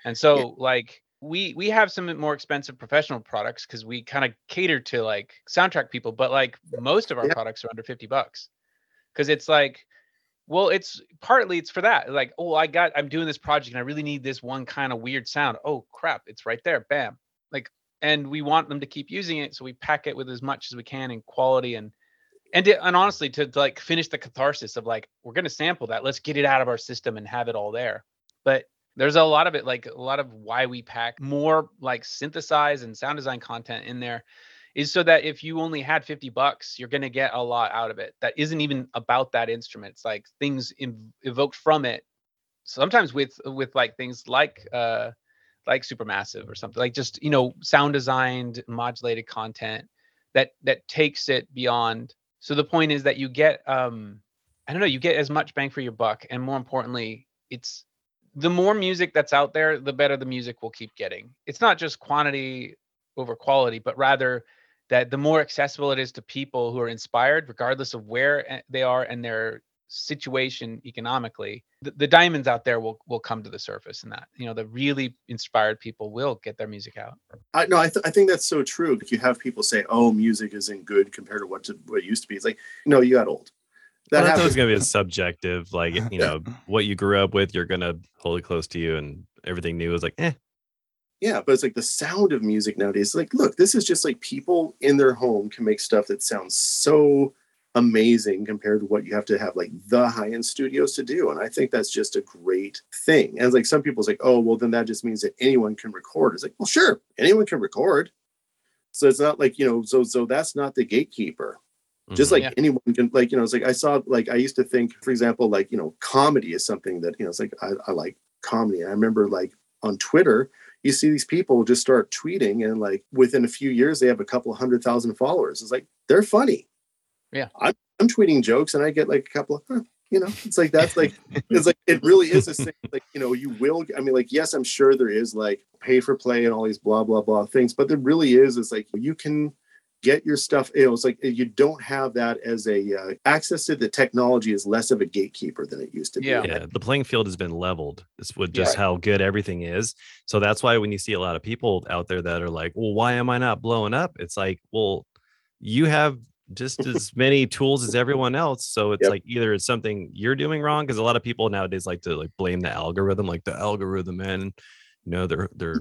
And so yeah. like we we have some more expensive professional products because we kind of cater to like soundtrack people, but like most of our yeah. products are under fifty bucks. Cause it's like, well, it's partly it's for that. Like, oh, I got I'm doing this project and I really need this one kind of weird sound. Oh crap, it's right there. Bam. Like, and we want them to keep using it. So we pack it with as much as we can in quality and And, to, and honestly, to, to like finish the catharsis of like, we're going to sample that. Let's get it out of our system and have it all there. But there's a lot of it, like a lot of why we pack more like synthesize and sound design content in there is so that if you only had fifty bucks, you're going to get a lot out of it. That isn't even about that instrument. It's like things in, evoked from it. Sometimes with with like things like uh, like Supermassive or something like just, you know, sound designed modulated content that that takes it beyond. So the point is that you get, um, I don't know, you get as much bang for your buck. And more importantly, it's the more music that's out there, the better the music will keep getting. It's not just quantity over quality, but rather that the more accessible it is to people who are inspired, regardless of where they are and their situation economically, the, the diamonds out there will will come to the surface, and that, you know, the really inspired people will get their music out. I no, I, th- I think that's so true. If you have people say, "Oh, music isn't good compared to what to, what it used to be," it's like, no, you got old. That well, was going to be a subjective, like you know, what you grew up with, you're going to hold it close to you, and everything new is like, eh. Yeah, but it's like the sound of music nowadays. Like, look, this is just like people in their home can make stuff that sounds so amazing compared to what you have to have like the high-end studios to do. And I think that's just a great thing. And like some people's like, oh, well, then that just means that anyone can record. It's like, well, sure, anyone can record. So it's not like, you know, so so that's not the gatekeeper. Mm-hmm. Just like yeah. anyone can, like, you know, it's like I saw, like I used to think, for example, like, you know, comedy is something that, you know, it's like I, I like comedy. I remember like on Twitter, you see these people just start tweeting and like within a few years, they have a couple hundred thousand followers. It's like, they're funny. Yeah, I'm, I'm tweeting jokes and I get like a couple of, huh, you know, it's like, that's like, it's like, it really is a thing. Like, you know, you will, I mean, like, yes, I'm sure there is like pay for play and all these blah, blah, blah things, but there really is, it's like, you can get your stuff. You know, it's like, you don't have that as a, uh, access to the technology is less of a gatekeeper than it used to yeah. be. Yeah, the playing field has been leveled. It's with just yeah. how good everything is. So that's why when you see a lot of people out there that are like, well, why am I not blowing up? It's like, well, you have just as many tools as everyone else. So it's yep. like either it's something you're doing wrong, because a lot of people nowadays like to like blame the algorithm, like the algorithm, and you know, they're they're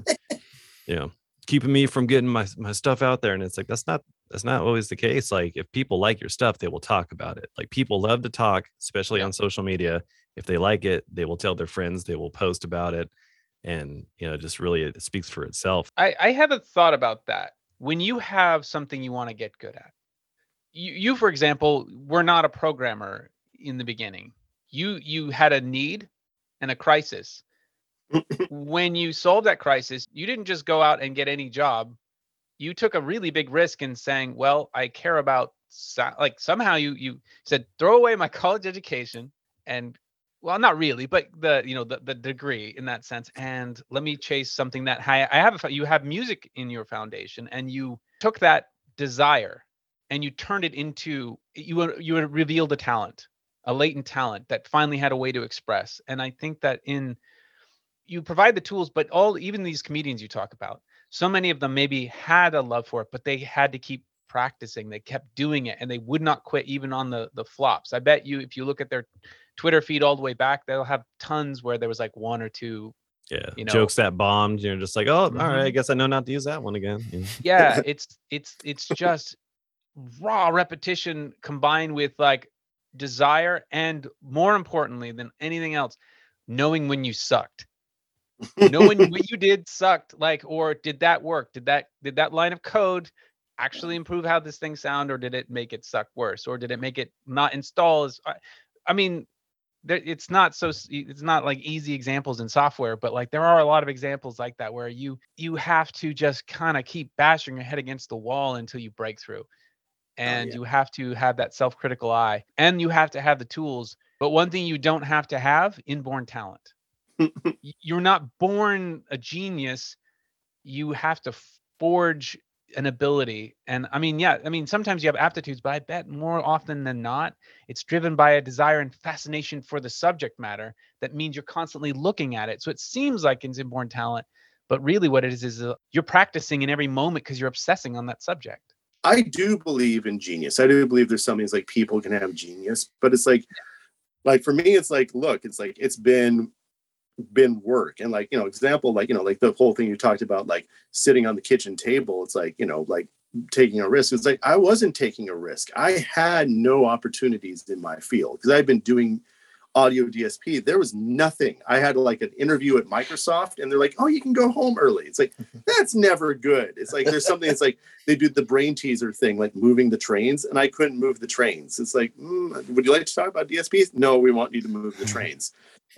you know, keeping me from getting my, my stuff out there. And it's like that's not that's not always the case. Like if people like your stuff, they will talk about it. Like people love to talk, especially yep. on social media. If they like it, they will tell their friends, they will post about it. And you know, just really it speaks for itself. I, I have a thought about that. When you have something you want to get good at. You, you, for example, were not a programmer in the beginning. You you had a need and a crisis. When you solved that crisis, you didn't just go out and get any job. You took a really big risk in saying, well, I care about, so-, like somehow you you said, throw away my college education and, well, not really, but the, you know, the, the degree in that sense. And let me chase something that I, I have, a, you have music in your foundation, and you took that desire and you turned it into, you you revealed a talent, a latent talent that finally had a way to express. And I think that in, you provide the tools, but all, even these comedians you talk about, so many of them maybe had a love for it, but they had to keep practicing. They kept doing it and they would not quit even on the, the flops. I bet you, if you look at their Twitter feed all the way back, they'll have tons where there was like one or two Yeah, you know, jokes that bombed, you know, just like, oh, mm-hmm. all right, I guess I know not to use that one again. Yeah, yeah it's it's it's just... raw repetition combined with like desire, and more importantly than anything else, knowing when you sucked, knowing what you did sucked, like, or did that work? Did that, did that line of code actually improve how this thing sound, or did it make it suck worse? Or did it make it not install as, I, I mean, there, it's not so, it's not like easy examples in software, but like there are a lot of examples like that where you, you have to just kind of keep bashing your head against the wall until you break through. And oh, yeah. you have to have that self-critical eye, and you have to have the tools. But one thing you don't have to have, inborn talent. You're not born a genius. You have to forge an ability. And I mean, yeah, I mean, sometimes you have aptitudes, but I bet more often than not, it's driven by a desire and fascination for the subject matter. That means you're constantly looking at it. So it seems like it's inborn talent, but really what it is, is uh, you're practicing in every moment because you're obsessing on that subject. I do believe in genius. I do believe there's some things like people can have genius, but it's like, like for me, it's like, look, it's like, it's been, been work. And like, you know, example, like, you know, like the whole thing you talked about, like sitting on the kitchen table, it's like, you know, like taking a risk. It's like, I wasn't taking a risk. I had no opportunities in my field because I've been doing audio D S P. There was nothing. I had like an interview at Microsoft and they're like, oh, you can go home early. It's like, that's never good. It's like, there's something, it's like they do the brain teaser thing, like moving the trains, and I couldn't move the trains. It's like, mm, would you like to talk about D S Ps? No, we want you to move the trains.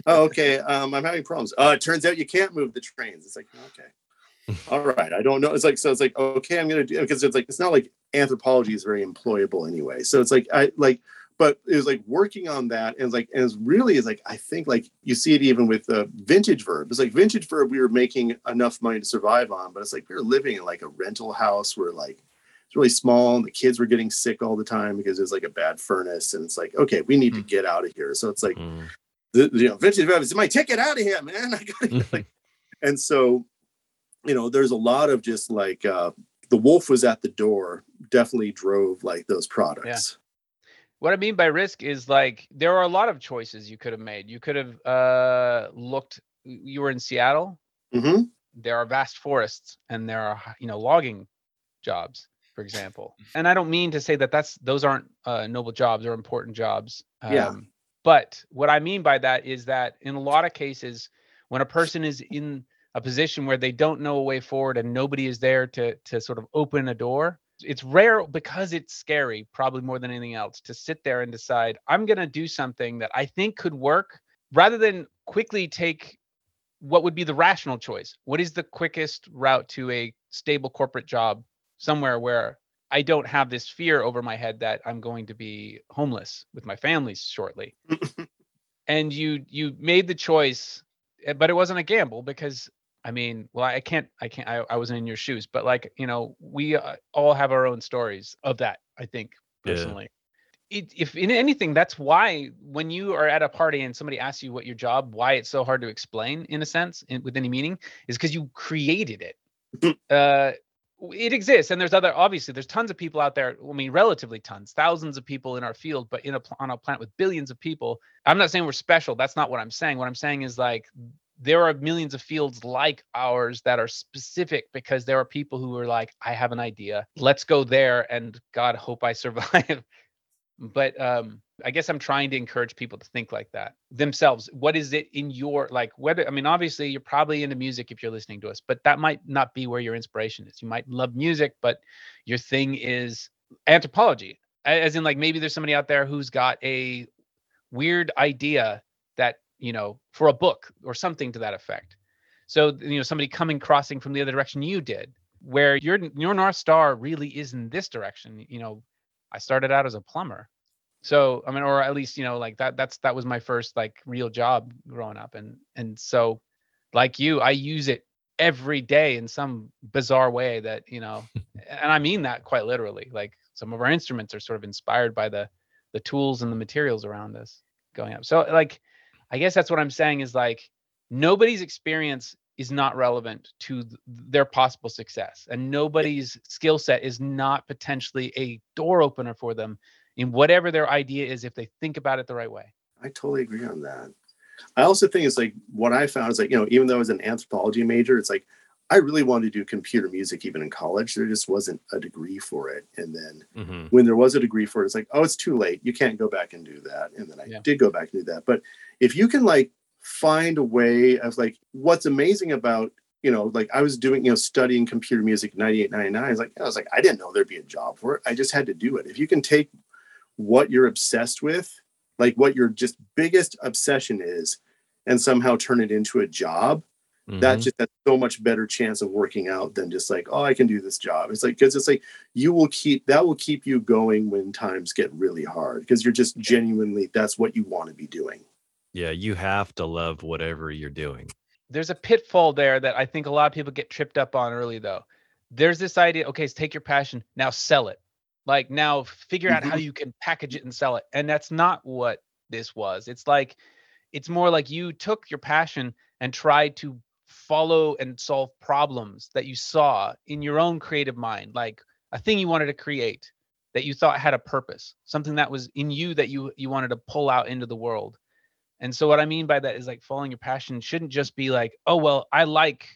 Oh, okay. Um, I'm having problems. Uh, it turns out you can't move the trains. It's like, okay. All right. I don't know. It's like, so it's like, okay, I'm going to do it. Because it's like, it's not like anthropology is very employable anyway. So it's like, I like, but it was like working on that. And it's like, and it's really is like, I think like you see it even with the Vintage Verb. It's like Vintage Verb, we were making enough money to survive on, but it's like, we were living in like a rental house where like, it's really small and the kids were getting sick all the time because there's like a bad furnace. And it's like, okay, we need mm. to get out of here. So it's like, mm. The, you know, Vintage Verb is my ticket out of here, man. I gotta get, like, and so, you know, there's a lot of just like uh, the wolf was at the door. Definitely drove like those products. Yeah. What I mean by risk is like there are a lot of choices you could have made. You could have uh, looked. You were in Seattle. Mm-hmm. There are vast forests, and there are you know logging jobs, for example. And I don't mean to say that that's those aren't uh, noble jobs or important jobs. Um, yeah. But what I mean by that is that in a lot of cases, when a person is in a position where they don't know a way forward and nobody is there to to sort of open a door, it's rare because it's scary, probably more than anything else, to sit there and decide, I'm going to do something that I think could work rather than quickly take what would be the rational choice. What is the quickest route to a stable corporate job somewhere where I don't have this fear over my head that I'm going to be homeless with my family shortly. And you, you made the choice, but it wasn't a gamble because I mean, well, I can't, I can't, I, I wasn't in your shoes, but like, you know, we uh, all have our own stories of that. I think personally, yeah. it, if in anything, that's why when you are at a party and somebody asks you what your job, why it's so hard to explain in a sense in, with any meaning is because you created it. uh, It exists, and there's other. Obviously, there's tons of people out there. I mean, relatively tons, thousands of people in our field, but in a on a planet with billions of people. I'm not saying we're special. That's not what I'm saying. What I'm saying is like there are millions of fields like ours that are specific because there are people who are like, I have an idea. Let's go there, and God hope I survive. But um, I guess I'm trying to encourage people to think like that themselves. What is it in your, like, whether, I mean, obviously you're probably into music if you're listening to us, but that might not be where your inspiration is. You might love music, but your thing is anthropology. As in like, maybe there's somebody out there who's got a weird idea that, you know, for a book or something to that effect. So, you know, somebody coming, crossing from the other direction you did, where your, your North Star really is in this direction, you know, I started out as a plumber. So, I mean, or at least, you know, like that, that's, that was my first like real job growing up. And, and so like you, I use it every day in some bizarre way that, you know, and I mean that quite literally, like some of our instruments are sort of inspired by the, the tools and the materials around us going up. So like, I guess that's what I'm saying is like, nobody's experience is not relevant to th- their possible success. And nobody's skill set is not potentially a door opener for them in whatever their idea is, if they think about it the right way. I totally agree on that. I also think it's like what I found is like, you know, even though I was an anthropology major, it's like, I really wanted to do computer music even in college. There just wasn't a degree for it. And then mm-hmm. when there was a degree for it, it's like, oh, it's too late. You can't go back and do that. And then I yeah. did go back and do that. But if you can like, find a way of like what's amazing about you know like I was doing you know studying computer music ninety-eight ninety-nine. Like I was like I didn't know there'd be a job for it. I just had to do it. If you can take what you're obsessed with, like what your just biggest obsession is, and somehow turn it into a job, mm-hmm. that just has so much better chance of working out than just like, oh, I can do this job. It's like because it's like you will keep that will keep you going when times get really hard because you're just genuinely that's what you want to be doing. Yeah, you have to love whatever you're doing. There's a pitfall there that I think a lot of people get tripped up on early, though. there's this idea, okay, so take your passion, now sell it. Like now figure out how you can package it and sell it. And that's not what this was. It's like, it's more like you took your passion and tried to follow and solve problems that you saw in your own creative mind, like a thing you wanted to create that you thought had a purpose, something that was in you that you you wanted to pull out into the world. And so what I mean by that is like following your passion shouldn't just be like, oh, well, I like,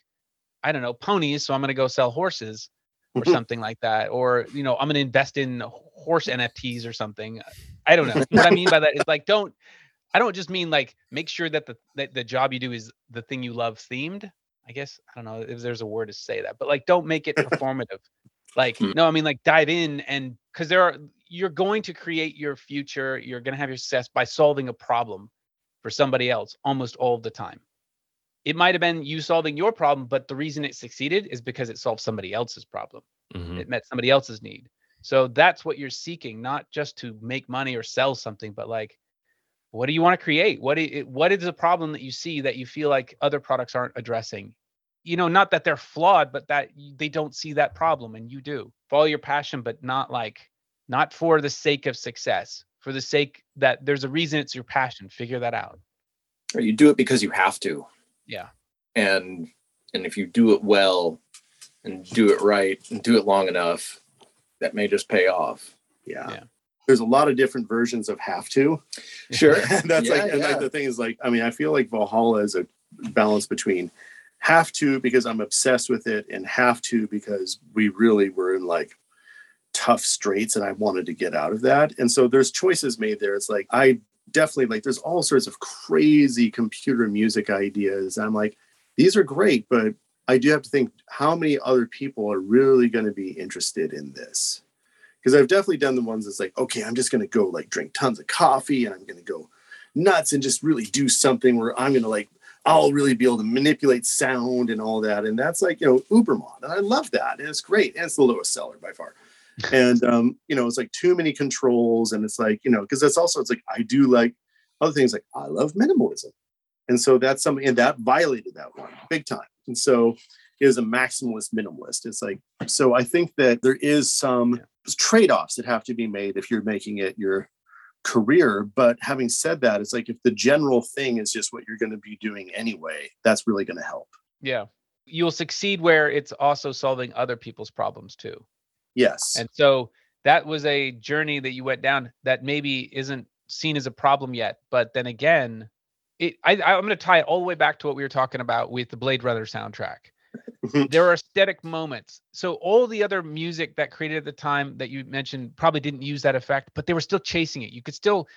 I don't know, ponies, so I'm going to go sell horses or something like that. Or, you know, I'm going to invest in horse N F Ts or something. I don't know. What I mean by that is like, don't, I don't just mean like, make sure that the, that the job you do is the thing you love themed, I guess. I don't know if there's a word to say that, but like, don't make it performative. Like, no, I mean like dive in, and because there are, you're going to create your future. You're going to have your success by solving a problem for somebody else almost all the time. It might have been you solving your problem, but the reason it succeeded is because it solved somebody else's problem. Mm-hmm. It met somebody else's need. So that's what you're seeking, not just to make money or sell something, but like, what do you want to create? What is, what is the problem that you see that you feel like other products aren't addressing? You know, not that they're flawed, but that they don't see that problem and you do. Follow your passion, but not like, not for the sake of success. For the sake that there's a reason it's your passion, figure that out. Or you do it because you have to. Yeah. And and if you do it well and do it right and do it long enough, that may just pay off. Yeah. yeah. There's a lot of different versions of have to. Sure. That's yeah, like, and yeah. like the thing is like, I mean, I feel like Valhalla is a balance between have to because I'm obsessed with it and have to because we really were in like tough straits and I wanted to get out of that. And so there's choices made there. It's like, I definitely like, there's all sorts of crazy computer music ideas. I'm like, these are great, but I do have to think how many other people are really going to be interested in this? Because I've definitely done the ones that's like, okay, I'm just going to go like drink tons of coffee and I'm going to go nuts and just really do something where I'm going to like, I'll really be able to manipulate sound and all that. And that's like, you know, Ubermod. And I love that. And it's great. And it's the lowest seller by far. And, um, you know, it's like too many controls. And it's like, you know, because that's also, it's like, I do like other things. Like I love minimalism. And so that's something, and that violated that one big time. And so it was a maximalist minimalist. It's like, so I think that there is some yeah. trade-offs that have to be made if you're making it your career. But having said that, it's like, if the general thing is just what you're going to be doing anyway, that's really going to help. Yeah. You'll succeed where it's also solving other people's problems too. Yes. And so that was a journey that you went down that maybe isn't seen as a problem yet. But then again, it, I, I'm going to tie it all the way back to what we were talking about with the Blade Runner soundtrack. There are aesthetic moments. So all the other music that created at the time that you mentioned probably didn't use that effect, but they were still chasing it. You could still,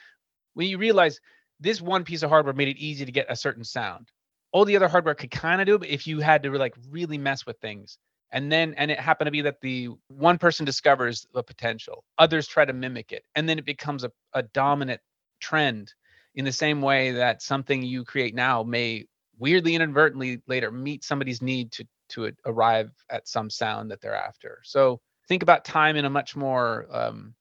when you realize this one piece of hardware made it easy to get a certain sound. All the other hardware could kind of do, but if you had to like really mess with things. And then, and it happened to be that the one person discovers the potential, others try to mimic it. And then it becomes a, a dominant trend in the same way that something you create now may weirdly inadvertently later meet somebody's need to, to arrive at some sound that they're after. So think about time in a much more um,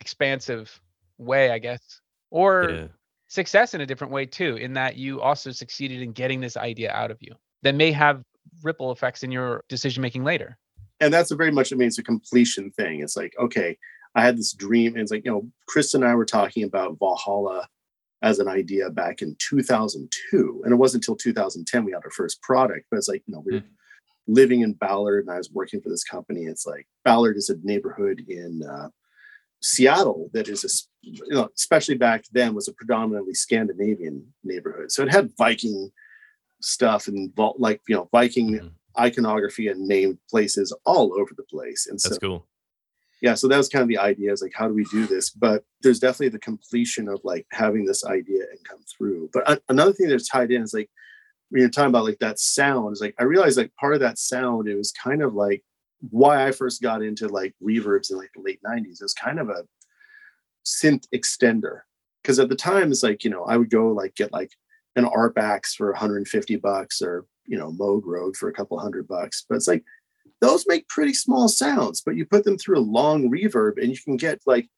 expansive way, I guess, or yeah. success in a different way too, in that you also succeeded in getting this idea out of you that may have ripple effects in your decision making later. And that's a very much, I mean, it's a completion thing. It's like, okay, I had this dream. And it's like, you know, Kristen and I were talking about Valhalla as an idea back in two thousand two. And it wasn't until two thousand ten we had our first product. But it's like, you know, we were mm. living in Ballard and I was working for this company. It's like, Ballard is a neighborhood in uh, Seattle that is, a, you know, especially back then, was a predominantly Scandinavian neighborhood. So it had Viking stuff and like, you know, Viking mm-hmm. iconography and named places all over the place. And so, that's cool. Yeah. So that was kind of the idea, is like, how do we do this? But there's definitely the completion of like having this idea and come through. But uh, another thing that's tied in is like, when you're talking about like that sound, is like, I realized like part of that sound, it was kind of like why I first got into like reverbs in like the late nineties. It was kind of a synth extender. Cause at the time it's like, you know, I would go like get like an R B A X for one hundred fifty bucks, or, you know, Moog Road for a couple hundred bucks. But it's like, those make pretty small sounds, but you put them through a long reverb and you can get like,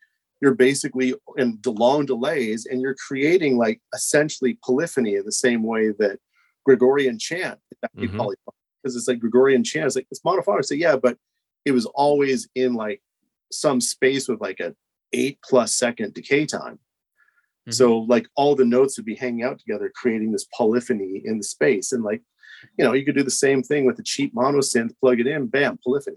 you're basically in the long delays and you're creating like essentially polyphony in the same way that Gregorian chant, that mm-hmm. polyphony, because it's like Gregorian chant, it's like, it's monophonic. So yeah, but it was always in like some space with like a eight plus second decay time. Mm-hmm. So like all the notes would be hanging out together, creating this polyphony in the space. And like, you know, you could do the same thing with a cheap mono synth, plug it in, bam, polyphony.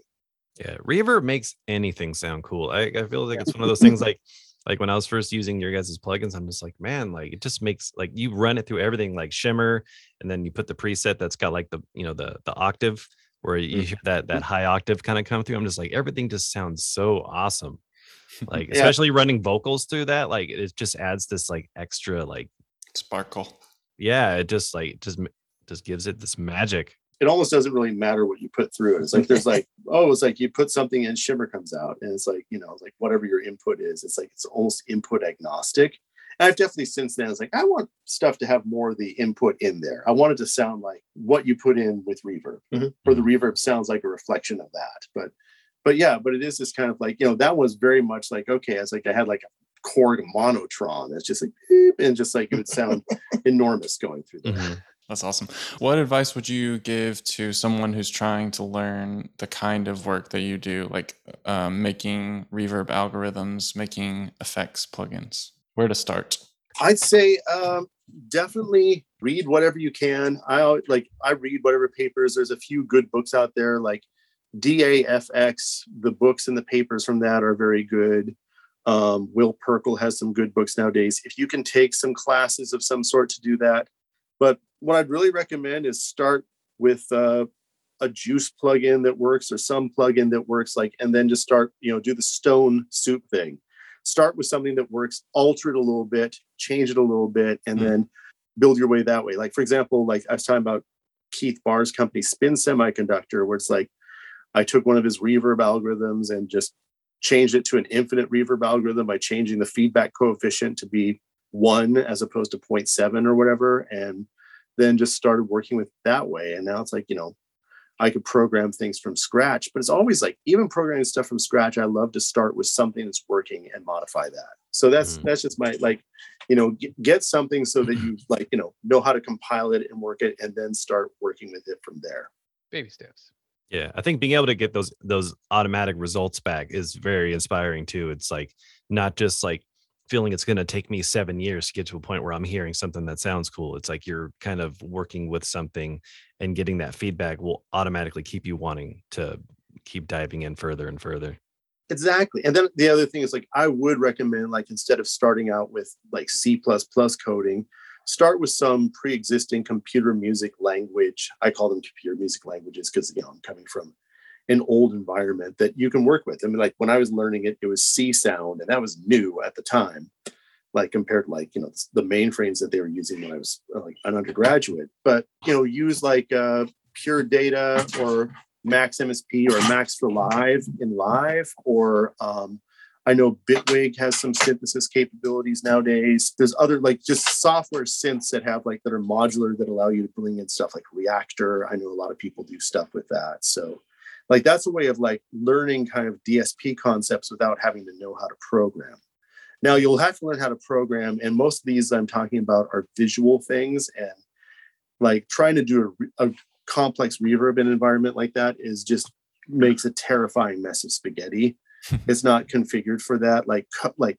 Yeah. Reverb makes anything sound cool. I, I feel like it's one of those things like, like when I was first using your guys' plugins, I'm just like, man, like it just makes like you run it through everything like shimmer. And then you put the preset that's got like the, you know, the, the octave where you hear that, that high octave kind of come through. I'm just like, everything just sounds so awesome. Like, yeah. Especially running vocals through that. Like it just adds this like extra, like sparkle. Yeah. It just like, just, just gives it this magic. It almost doesn't really matter what you put through it. It's like, there's like, oh, it's like you put something in, shimmer comes out. And it's like, you know, like whatever your input is, it's like, it's almost input agnostic. And I've definitely since then, I was like, I want stuff to have more of the input in there. I want it to sound like what you put in with reverb, mm-hmm. or the reverb sounds like a reflection of that. But, but yeah, but it is this kind of like, you know, that was very much like, okay, I was like, I had like a chord monotron. It's just like, beep, and just like, it would sound enormous going through that. Mm-hmm. That's awesome. What advice would you give to someone who's trying to learn the kind of work that you do, like um, making reverb algorithms, making effects plugins? Where to start? I'd say um, definitely read whatever you can. I like I read whatever papers. There's a few good books out there, like D A F X. The books and the papers from that are very good. Um, Will Perkle has some good books nowadays. If you can take some classes of some sort to do that. But what I'd really recommend is start with uh, a Juice plugin that works, or some plugin that works, like, and then just start, you know, do the stone soup thing. Start with something that works, alter it a little bit, change it a little bit, and mm-hmm. then build your way that way. Like, for example, like I was talking about Keith Barr's company, Spin Semiconductor, where it's like, I took one of his reverb algorithms and just changed it to an infinite reverb algorithm by changing the feedback coefficient to be one as opposed to zero point seven or whatever, and then just started working with it that way. And now it's like, you know, I could program things from scratch, but it's always like, even programming stuff from scratch, I love to start with something that's working and modify that. So that's, mm. that's just my, like, you know, get, get something so that you like, you know, know how to compile it and work it, and then start working with it from there. Baby steps. Yeah. I think being able to get those, those automatic results back is very inspiring too. It's like, not just like, feeling it's going to take me seven years to get to a point where I'm hearing something that sounds cool. It's like you're kind of working with something, and getting that feedback will automatically keep you wanting to keep diving in further and further. Exactly. And then the other thing is, like, I would recommend, like, instead of starting out with like C plus plus coding, start with some pre-existing computer music language. I call them computer music languages because, you know, I'm coming from an old environment that you can work with. I mean, like when I was learning it, it was C sound, and that was new at the time, like compared to like, you know, the mainframes that they were using when I was like an undergraduate. But, you know, use like uh, Pure Data or Max M S P or Max for Live in Live, or um, I know Bitwig has some synthesis capabilities nowadays. There's other like just software synths that have like, that are modular, that allow you to bring in stuff like Reactor. I know a lot of people do stuff with that. So like that's a way of like learning kind of D S P concepts without having to know how to program. Now you'll have to learn how to program, and most of these I'm talking about are visual things, and like trying to do a, a complex reverb in an environment like that is just makes a terrifying mess of spaghetti. It's not configured for that. Like like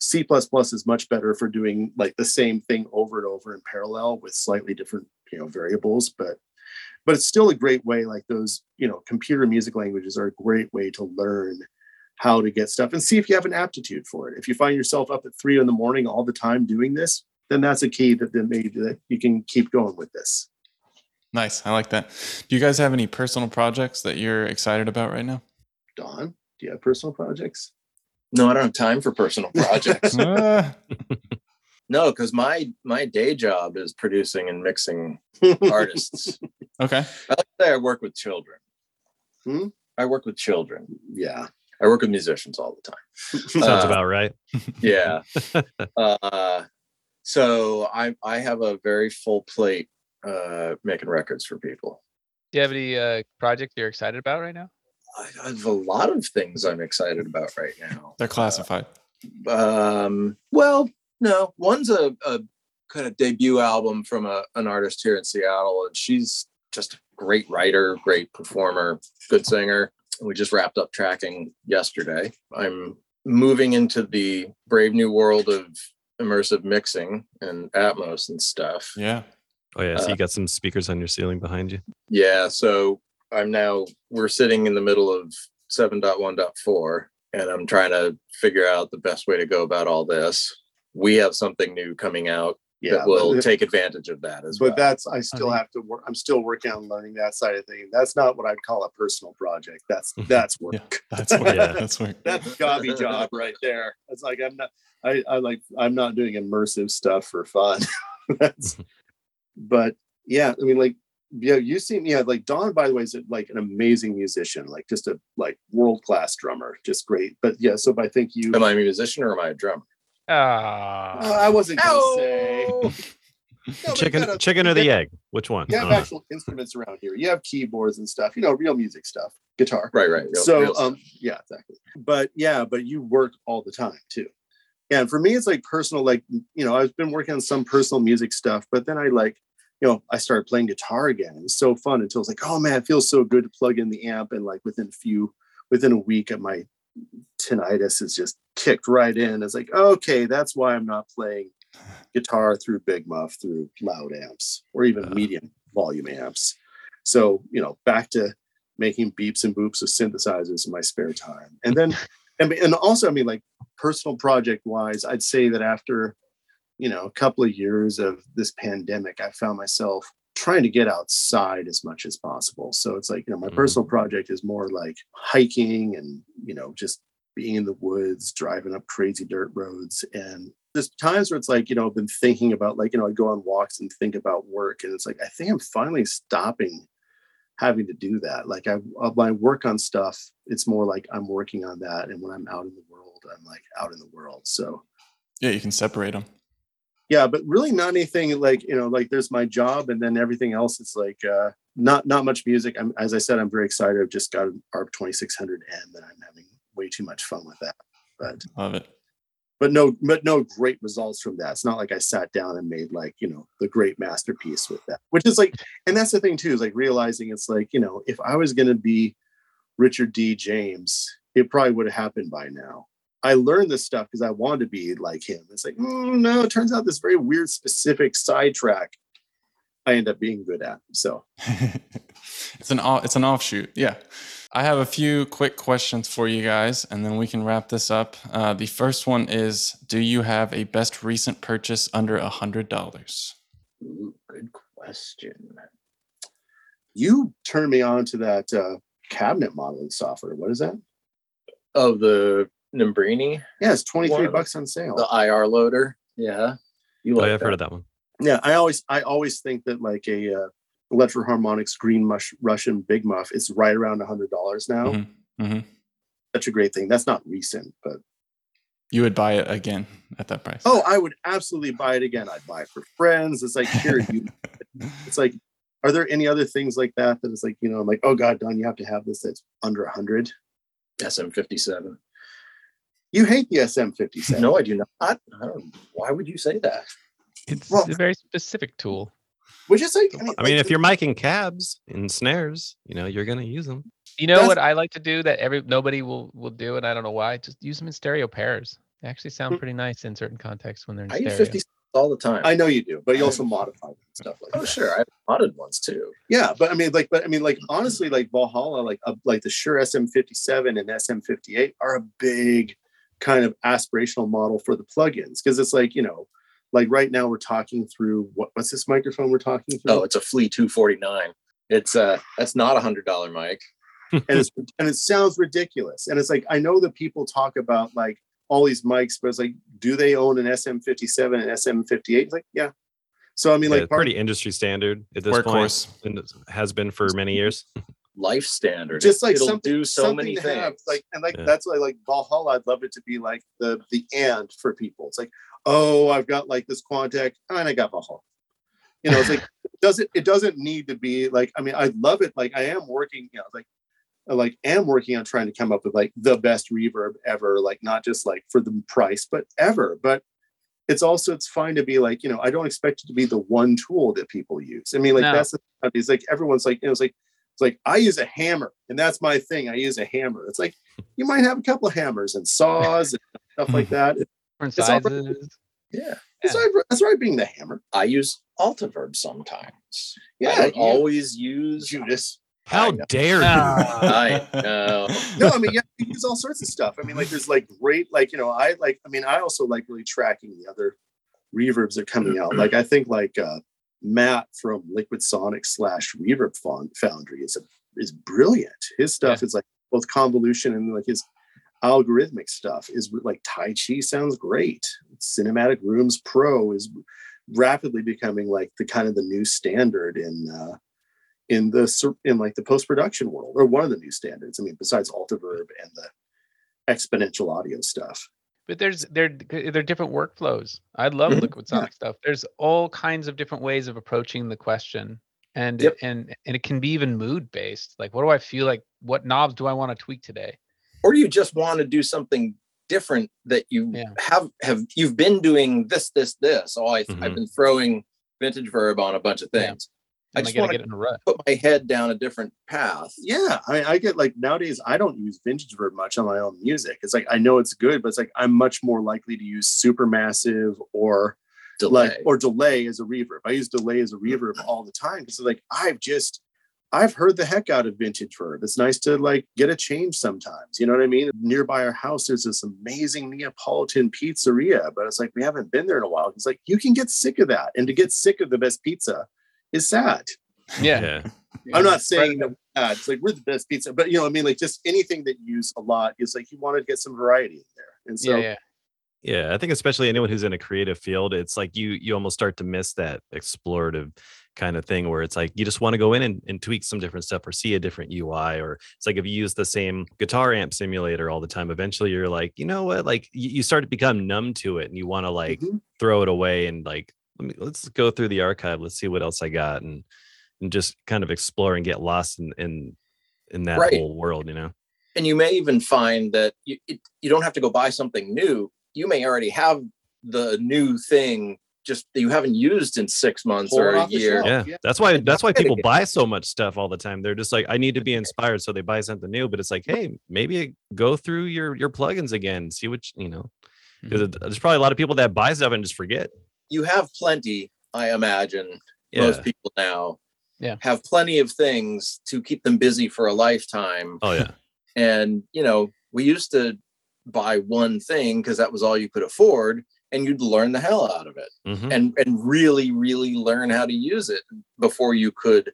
C plus plus is much better for doing like the same thing over and over in parallel with slightly different, you know, variables, but But it's still a great way, like those, you know, computer music languages are a great way to learn how to get stuff and see if you have an aptitude for it. If you find yourself up at three in the morning all the time doing this, then that's a key that then maybe that you can keep going with this. Nice. I like that. Do you guys have any personal projects that you're excited about right now? Don, do you have personal projects? No, I don't have time for personal projects. No, because my my day job is producing and mixing artists. Okay. I like to say I work with children. Hmm? I work with children. Yeah. I work with musicians all the time. Sounds uh, about right. Yeah. Uh, so I I have a very full plate uh, making records for people. Do you have any uh, projects you're excited about right now? I have a lot of things I'm excited about right now. They're classified. Uh, um. Well, no. One's a, a kind of debut album from a, an artist here in Seattle, and she's just a great writer, great performer, good singer. we just wrapped up tracking yesterday. I'm moving into the brave new world of immersive mixing and Atmos and stuff. Yeah. Oh yeah. So you got some speakers on your ceiling behind you. Yeah. So I'm now, we're sitting in the middle of seven point one point four and I'm trying to figure out the best way to go about all this. We have something new coming out yeah, that will if, take advantage of that as but well. But that's, I still I mean, have to work. I'm still working on learning that side of things. That's not what I'd call a personal project. That's, that's work. yeah, that's work. Yeah, that's work. That's a gobby job right there. It's like, I'm not, I, I like, I'm not doing immersive stuff for fun. That's, but yeah, I mean, like, yeah, you see me yeah, like Don, by the way, is like an amazing musician, like just a like world-class drummer, just great. But yeah, so I think you am I a musician or am I a drummer? Ah, uh, uh, I wasn't gonna ow. say no, chicken, a, chicken or the egg. Which one? You have uh. actual instruments around here. You have keyboards and stuff. You know, real music stuff, guitar. Right, right. Real, so, real um, yeah, exactly. But yeah, but you work all the time too. And for me, it's like personal. Like you know, I've been working on some personal music stuff, but then I like. You know, I started playing guitar again. It was so fun until it's like, oh man, it feels so good to plug in the amp. And like within a few, within a week of my tinnitus is just kicked right in. It's like, okay, that's why I'm not playing guitar through Big Muff, through loud amps or even uh, medium volume amps. So, you know, back to making beeps and boops of synthesizers in my spare time. And then, and, and also, I mean, like personal project wise, I'd say that after you know, a couple of years of this pandemic, I found myself trying to get outside as much as possible. So it's like, you know, my mm-hmm. personal project is more like hiking and, you know, just being in the woods, driving up crazy dirt roads. And there's times where it's like, you know, I've been thinking about like, you know, I go on walks and think about work. And it's like, I think I'm finally stopping having to do that. Like I, when I work on stuff, it's more like I'm working on that. And when I'm out in the world, I'm like out in the world. So yeah, you can separate them. Yeah, but really not anything like, you know, like there's my job and then everything else. It's like uh, not not much music. I'm, as I said, I'm very excited. I've just got an A R B twenty-six hundred M and I'm having way too much fun with that. But love it. But no, but no great results from that. It's not like I sat down and made like, you know, the great masterpiece with that, which is like, and that's the thing too, is like realizing it's like, you know, if I was going to be Richard D. James, it probably would have happened by now. I learned this stuff because I wanted to be like him. It's like, oh, no, it turns out this very weird, specific sidetrack I end up being good at. So it's an it's an offshoot. Yeah. I have a few quick questions for you guys, and then we can wrap this up. Uh, the first one is, do you have a best recent purchase under one hundred dollars? Ooh, good question. You turned me on to that uh, cabinet modeling software. What is that? Oh, the... Nimbrini. Yeah, it's twenty-three bucks on sale. The I R loader. Yeah. You like oh, yeah, I've that. heard of that one. Yeah, I always I always think that like a uh, Electro Harmonix Green Mush Russian Big Muff is right around one hundred dollars now. Mm-hmm. Mm-hmm. Such a great thing. That's not recent, but you would buy it again at that price. Oh, I would absolutely buy it again. I'd buy it for friends. It's like, here you it's like, are there any other things like that that is like, you know, I'm like, oh god, Don, you have to have this that's under one hundred? S M fifty-seven. You hate the S M fifty-seven. No, I do not. I don't, why would you say that? It's well, a very specific tool. Which is like, I mean, I mean like, if you're miking cabs and snares, you know, you're going to use them. You know what I like to do that every nobody will, will do, and I don't know why? Just use them in stereo pairs. They actually sound pretty nice in certain contexts when they're in I stereo. I use fifty all the time. I know you do, but you also modify them and stuff like oh, that. Oh, sure. I've modded ones too. Yeah, but I mean, like, but I mean, like, honestly, like Valhalla, like, uh, like the Shure S M fifty-seven and S M fifty-eight are a big kind of aspirational model for the plugins, because it's like, you know, like right now we're talking through what, what's this microphone we're talking through? Oh, it's a Flea two forty-nine. It's uh that's not a hundred dollar mic. and it's and it sounds ridiculous. And it's like, I know that people talk about like all these mics, but it's like, do they own an S M fifty-seven and S M fifty-eight? It's like, yeah. So I mean, yeah, like pretty of, industry standard at this point, and it has been for many years. Life standard, just like it'll something, do so something many things. Have. Like and like yeah. That's why like Valhalla, I'd love it to be like the the and for people. It's like, oh, I've got like this Quantec and I got Valhalla. You know, it's like it doesn't it doesn't need to be like. I mean, I love it. Like I am working, you know, like I like am working on trying to come up with like the best reverb ever. Like not just like for the price, but ever. But it's also it's fine to be like, you know, I don't expect it to be the one tool that people use. I mean, like no. That's the it's like everyone's like, you know, it's like. It's like, I use a hammer, and that's my thing. I use a hammer. It's like, you might have a couple of hammers and saws and stuff like that. Different sizes. Right. Yeah. yeah. That's right. That's right. Being the hammer. I use Altiverb sometimes. Yeah. I don't yeah. always use Judas. How dare you? I know. No, I mean, yeah, we use all sorts of stuff. I mean, like, there's like great, like, you know, I like, I mean, I also like really tracking the other reverbs that are coming out. Like, I think like uh, Matt from Liquid Sonic slash Reverb Foundry is a, is brilliant. His stuff yeah. is like both convolution and like his algorithmic stuff is like Tai Chi sounds great. Cinematic Rooms Pro is rapidly becoming like the kind of the new standard in, uh, in the in like the post-production world, or one of the new standards. I mean, besides Altiverb and the exponential audio stuff. But there's there there are different workflows. I love mm-hmm. Liquid Sonic yeah. stuff. There's all kinds of different ways of approaching the question, and yep. and and it can be even mood based. Like, what do I feel like? What knobs do I want to tweak today? Or do you just want to do something different that you yeah. have have you've been doing this this this? Oh, I, mm-hmm. I've been throwing Vintage Verb on a bunch of things. Yeah. I just want to get in a rut. Put my head down a different path. Yeah, I mean, I get like nowadays I don't use Vintage Verb much on my own music. It's like I know it's good, but it's like I'm much more likely to use Supermassive or delay like, or delay as a reverb. I use delay as a reverb all the time because like I've just I've heard the heck out of Vintage Verb. It's nice to like get a change sometimes. You know what I mean? Nearby our house, there's this amazing Neapolitan pizzeria, but it's like we haven't been there in a while. It's like you can get sick of that, and to get sick of the best pizza is sad. Yeah. yeah. I'm not saying that uh, it's like we're the best pizza, but you know, I mean, like just anything that you use a lot is like you want to get some variety in there. And so, yeah, yeah. yeah, I think especially anyone who's in a creative field, it's like you you almost start to miss that explorative kind of thing where it's like you just want to go in and, and tweak some different stuff or see a different U I. Or it's like if you use the same guitar amp simulator all the time, eventually you're like, you know what? Like you, you start to become numb to it and you want to like mm-hmm. throw it away and like, Let me, let's go through the archive. Let's see what else I got, and and just kind of explore and get lost in in, in that right. whole world, you know. And you may even find that you it, you don't have to go buy something new. You may already have the new thing, just that you haven't used in six months or a year. Yeah. yeah, that's why that's why people buy so much stuff all the time. They're just like, I need to be inspired, so they buy something new. But it's like, hey, maybe go through your your plugins again, see what you, you know. Mm-hmm. There's probably a lot of people that buy stuff and just forget. You have plenty, I imagine. Yeah. Most people now yeah. have plenty of things to keep them busy for a lifetime. Oh, yeah. And, you know, we used to buy one thing because that was all you could afford, and you'd learn the hell out of it mm-hmm. and, and really, really learn how to use it before you could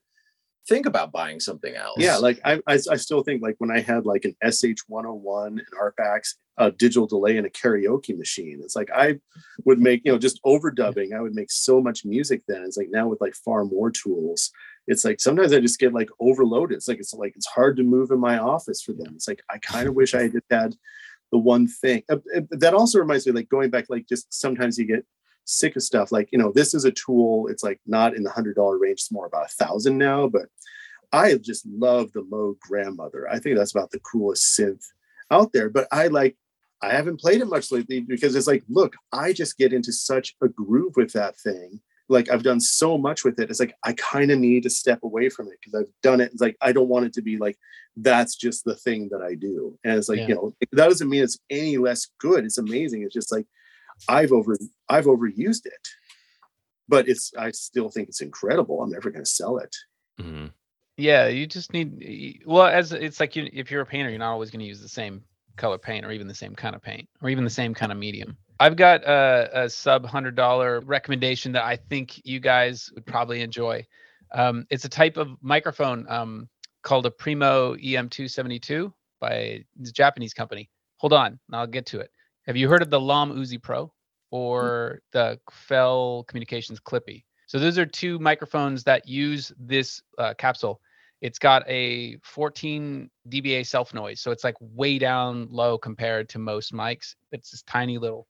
think about buying something else. Yeah, like I I, I still think like when I had like an S H one oh one, an R P A X, a digital delay, and a karaoke machine, it's like I would make, you know, just overdubbing, I would make so much music then. It's like now with like far more tools, it's like sometimes I just get like overloaded. It's like it's like it's hard to move in my office for them. It's like I kind of wish I just had the one thing. Uh, that also reminds me, like going back, like just sometimes you get sick of stuff. Like, you know, this is a tool, it's like not in the hundred dollar range, it's more about a thousand now, but I just love the Moog Grandmother. I think that's about the coolest synth out there, but I like, I haven't played it much lately because it's like, look, I just get into such a groove with that thing. Like I've done so much with it. It's like, I kind of need to step away from it because I've done it. It's like, I don't want it to be like, that's just the thing that I do. And it's like, yeah. you know, that doesn't mean it's any less good. It's amazing. It's just like, I've over I've overused it, but it's I still think it's incredible. I'm never going to sell it. Mm-hmm. Yeah, you just need well, as it's like you, if you're a painter, you're not always going to use the same color paint or even the same kind of paint or even the same kind of medium. I've got a, a sub hundred dollar recommendation that I think you guys would probably enjoy. Um, it's a type of microphone um, called a Primo E M two seventy-two by a Japanese company. Hold on, I'll get to it. Have you heard of the L O M Uzi Pro or the Fell Communications Clippy? So those are two microphones that use this uh, capsule. It's got a fourteen D B A self noise. So it's like way down low compared to most mics. It's this tiny little.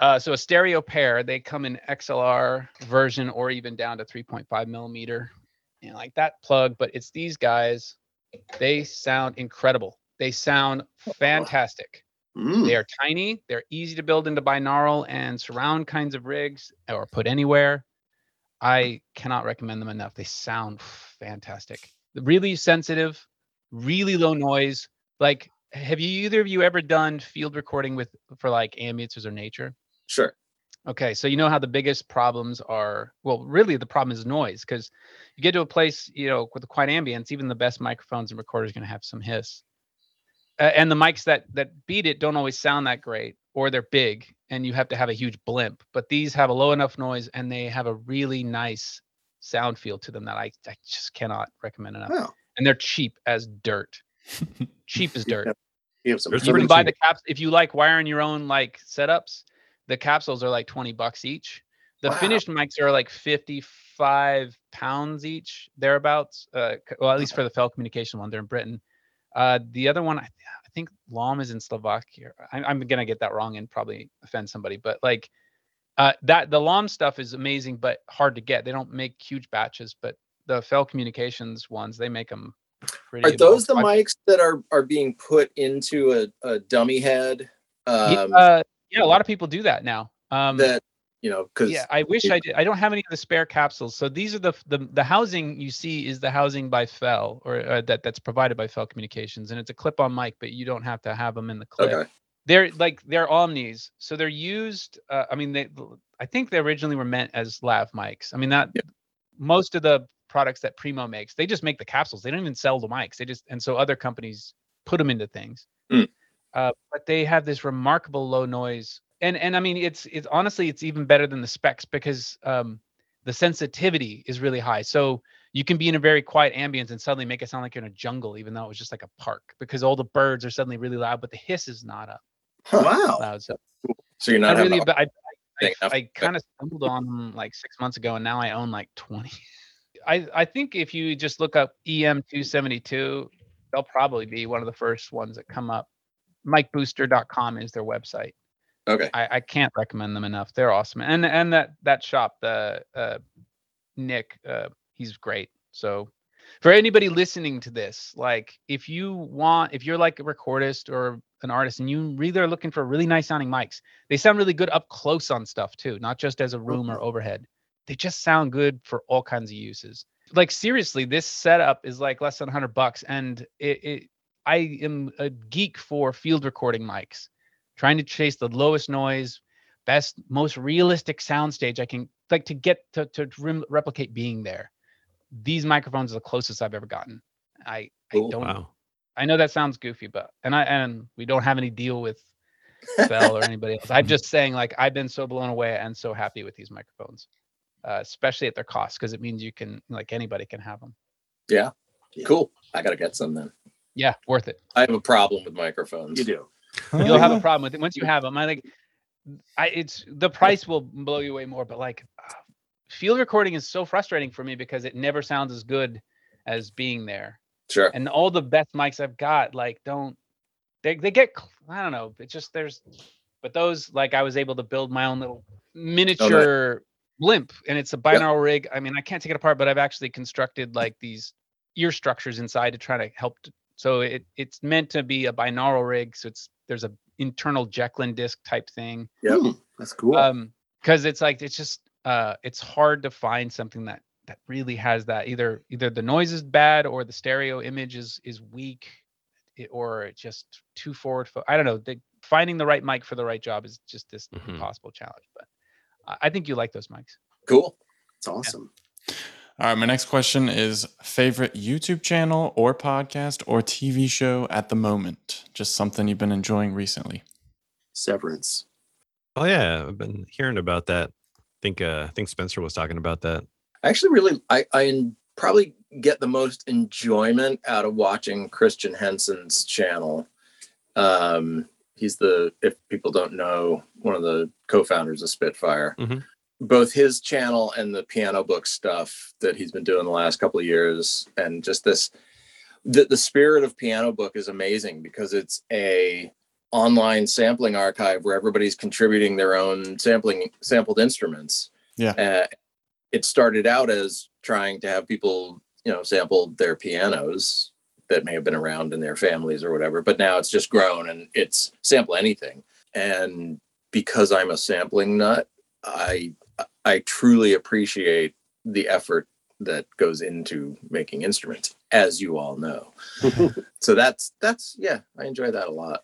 Uh, so a stereo pair, they come in X L R version or even down to three point five millimeter. And like that plug, but it's these guys. They sound incredible. They sound fantastic. Mm. They are tiny. They're easy to build into binaural and surround kinds of rigs or put anywhere. I cannot recommend them enough. They sound fantastic. really sensitive, really low noise. Like, have you either of you ever done field recording with for like ambiences or nature? Sure. Okay, so you know how the biggest problems are, well, really the problem is noise, because you get to a place, you know, with a quiet ambience, even the best microphones and recorders are going to have some hiss. Uh, and the mics that that beat it don't always sound that great, or they're big, and you have to have a huge blimp. But these have a low enough noise, and they have a really nice sound feel to them that I, I just cannot recommend enough. Wow. And they're cheap as dirt. Cheap as dirt. Yeah. Yeah, you can buy cheap. the caps if you like wiring your own like setups. The capsules are like twenty bucks each. The wow. finished mics are like fifty-five pounds each, thereabouts. Uh, well, at least for the Fell Communication one, they're in Britain. Uh, the other one, I, th- I think L O M is in Slovakia. I- I'm going to get that wrong and probably offend somebody, but like uh, that, the L O M stuff is amazing, but hard to get. They don't make huge batches, but the Fell Communications ones, they make them pretty. Are those the mics that are, are being put into a, a dummy head? Um, yeah, uh, Yeah, a lot of people do that now. Um, that you know, because yeah, I wish I did. I don't have any of the spare capsules. So these are the the, the housing you see is the housing by Fell, or uh, that that's provided by Fell Communications, and it's a clip-on mic, but you don't have to have them in the clip. Okay. They're like they're omnis, so they're used. Uh, I mean, they I think they originally were meant as lav mics. I mean, that yeah. most of the products that Primo makes, they just make the capsules. They don't even sell the mics. They just and so other companies put them into things. Mm. Uh, but they have this remarkable low noise, and and I mean it's it's honestly it's even better than the specs, because um, the sensitivity is really high. So you can be in a very quiet ambience and suddenly make it sound like you're in a jungle, even though it was just like a park, because all the birds are suddenly really loud, but the hiss is not up. Oh, wow! Loud, so. so you're not. I really, I, I, I, I, I kind of stumbled on them like six months ago, and now I own like twenty. I I think if you just look up E M two seventy-two, they'll probably be one of the first ones that come up. mic booster dot com is their website. Okay. I, I can't recommend them enough. They're awesome. And and that that shop, the uh, Nick, uh, he's great. So for anybody listening to this, like if you want, if you're like a recordist or an artist and you really are looking for really nice sounding mics, they sound really good up close on stuff too, not just as a room or overhead. They just sound good for all kinds of uses. Like seriously, this setup is like less than one hundred bucks, and it, it I am a geek for field recording mics, trying to chase the lowest noise, best, most realistic soundstage I can, like to get to, to re- replicate being there. These microphones are the closest I've ever gotten. I, I oh, don't wow. I know that sounds goofy, but and I and we don't have any deal with Bell or anybody else. I'm just saying, like, I've been so blown away and so happy with these microphones, uh, especially at their cost, because it means you can, like, anybody can have them. Yeah, cool. I gotta get some then. Yeah, worth it. I have a problem with microphones. You do. You'll have a problem with it once you have them. I like, I it's the price will blow you away more. But like, uh, field recording is so frustrating for me because it never sounds as good as being there. Sure. And all the best mics I've got, like, don't they? They get I don't know. It's just there's, but those like I was able to build my own little miniature okay. blimp, and it's a binaural yep. rig. I mean, I can't take it apart, but I've actually constructed like these ear structures inside to try to help. To, So it it's meant to be a binaural rig. So it's there's a internal Jacqueline disc type thing. Yeah, that's cool. Um, because it's like it's just uh it's hard to find something that that really has that. Either either the noise is bad, or the stereo image is is weak, it, or just too forward. Fo- I don't know. The, finding the right mic for the right job is just this mm-hmm. impossible challenge. But I think you like those mics. Cool. It's awesome. Yeah. All right, my next question is favorite YouTube channel or podcast or T V show at the moment? Just something you've been enjoying recently. Severance. Oh, yeah. I've been hearing about that. I think, uh, I think Spencer was talking about that. I actually really, I, I probably get the most enjoyment out of watching Christian Henson's channel. Um, he's the, if people don't know, one of the co-founders of Spitfire. Mm-hmm. Both his channel and the piano book stuff that he's been doing the last couple of years. And just this, the, the spirit of piano book is amazing because it's a online sampling archive where everybody's contributing their own sampling sampled instruments. Yeah. Uh, it started out as trying to have people, you know, sample their pianos that may have been around in their families or whatever, but now it's just grown and it's sample anything. And because I'm a sampling nut, I, I truly appreciate the effort that goes into making instruments, as you all know. So that's, that's, yeah, I enjoy that a lot.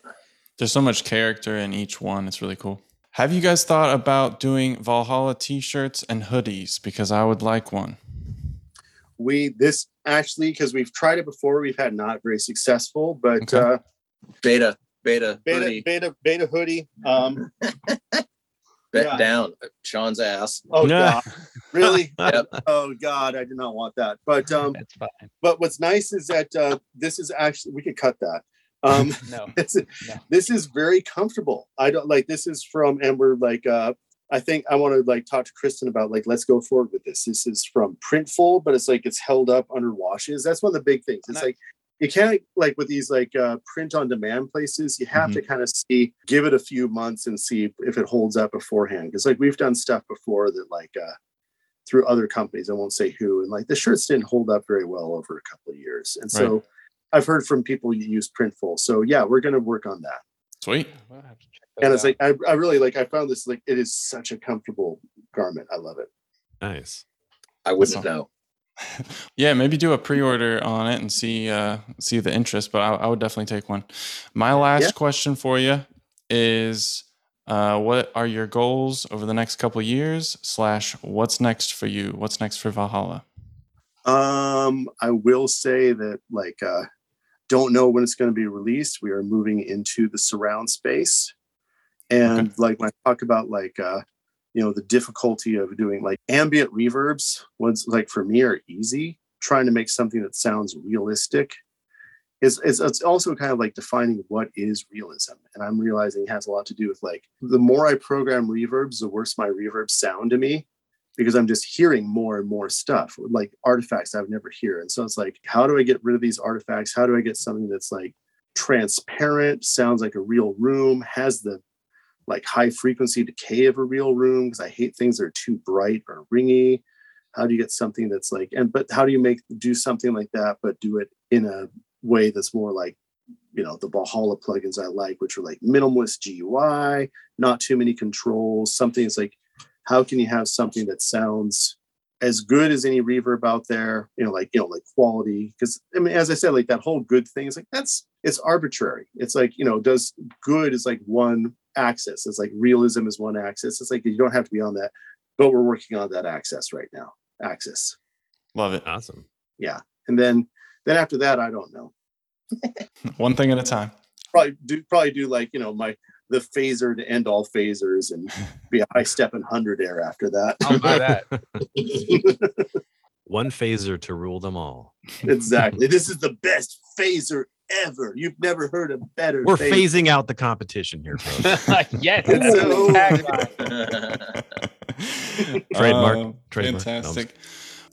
There's so much character in each one. It's really cool. Have you guys thought about doing Valhalla t-shirts and hoodies? Because I would like one. We, this actually, because we've tried it before, we've had not very successful, but okay. uh, beta, beta, beta, hoodie. beta, beta hoodie. Um, Bet yeah. down Sean's ass. Oh yeah. God. Really? Yep. Oh God, I did not want that. But um That's fine. But what's nice is that uh this is actually, we could cut that. Um no. This is, no. This is very comfortable. I don't like this is from and we're like uh I think I want to like talk to Kristen about like let's go forward with this. This is from Printful, but it's like it's held up under washes. That's one of the big things. It's nice. Like you can't, like with these like uh, print on demand places, you have mm-hmm. to kind of see, give it a few months and see if it holds up beforehand. Because like we've done stuff before that like uh, through other companies, I won't say who, and like the shirts didn't hold up very well over a couple of years. And so right. I've heard from people you use Printful. So yeah, we're going to work on that. Sweet. Well, I have to check that and it's out. like, I, I really like, I found this, like it is such a comfortable garment. I love it. Nice. I wouldn't awesome. know. Yeah, maybe do a pre-order on it and see uh, see the interest, but I, I would definitely take one. My last yeah. question for you is, uh, what are your goals over the next couple of years slash what's next for you? What's next for Valhalla? Um, I will say that, like, uh, don't know when it's going to be released. We are moving into the surround space. And, okay. like, when I talk about, like... Uh, you know, the difficulty of doing like ambient reverbs was like for me are easy. Trying to make something that sounds realistic is it's, it's also kind of like defining what is realism. And I'm realizing it has a lot to do with like the more I program reverbs, the worse my reverbs sound to me because I'm just hearing more and more stuff like artifacts I've never heard. And so it's like, how do I get rid of these artifacts? How do I get something that's like transparent, sounds like a real room, has the like high frequency decay of a real room, because I hate things that are too bright or ringy. How do you get something that's like, and, but how do you make, do something like that, but do it in a way that's more like, you know, the Valhalla plugins I like, which are like minimalist G U I, not too many controls, something that's like, how can you have something that sounds as good as any reverb out there, you know, like, you know, like quality. Cause I mean, as I said, like that whole good thing is like, that's, it's arbitrary. It's like, you know, does good is like one axis. It's like realism is one axis. It's like, you don't have to be on that, but we're working on that axis right now. Axis. Love it. Awesome. Yeah. And then, then after that, I don't know. One thing at a time. Probably do, probably do like, you know, my, the phaser to end all phasers and be a high step and hundred air after that. I'll buy that. One phaser to rule them all. Exactly. This is the best phaser ever. You've never heard a better. We're phaser. phasing out the competition here, folks. Yes. That's so... the tagline. Trademark. Um, Trademark. Fantastic. No,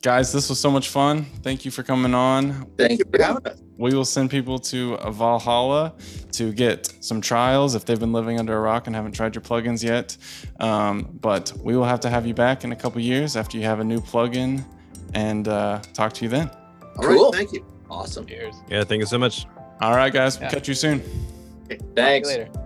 guys, this was so much fun. Thank you for coming on. Thank you for having us. We will send people to Valhalla to get some trials if they've been living under a rock and haven't tried your plugins yet. Um, but we will have to have you back in a couple years after you have a new plugin and uh, talk to you then. All right, cool. Thank you. Awesome. Cheers. Yeah, thank you so much. All right, guys. Yeah. We'll catch you soon. Okay, thanks. Later.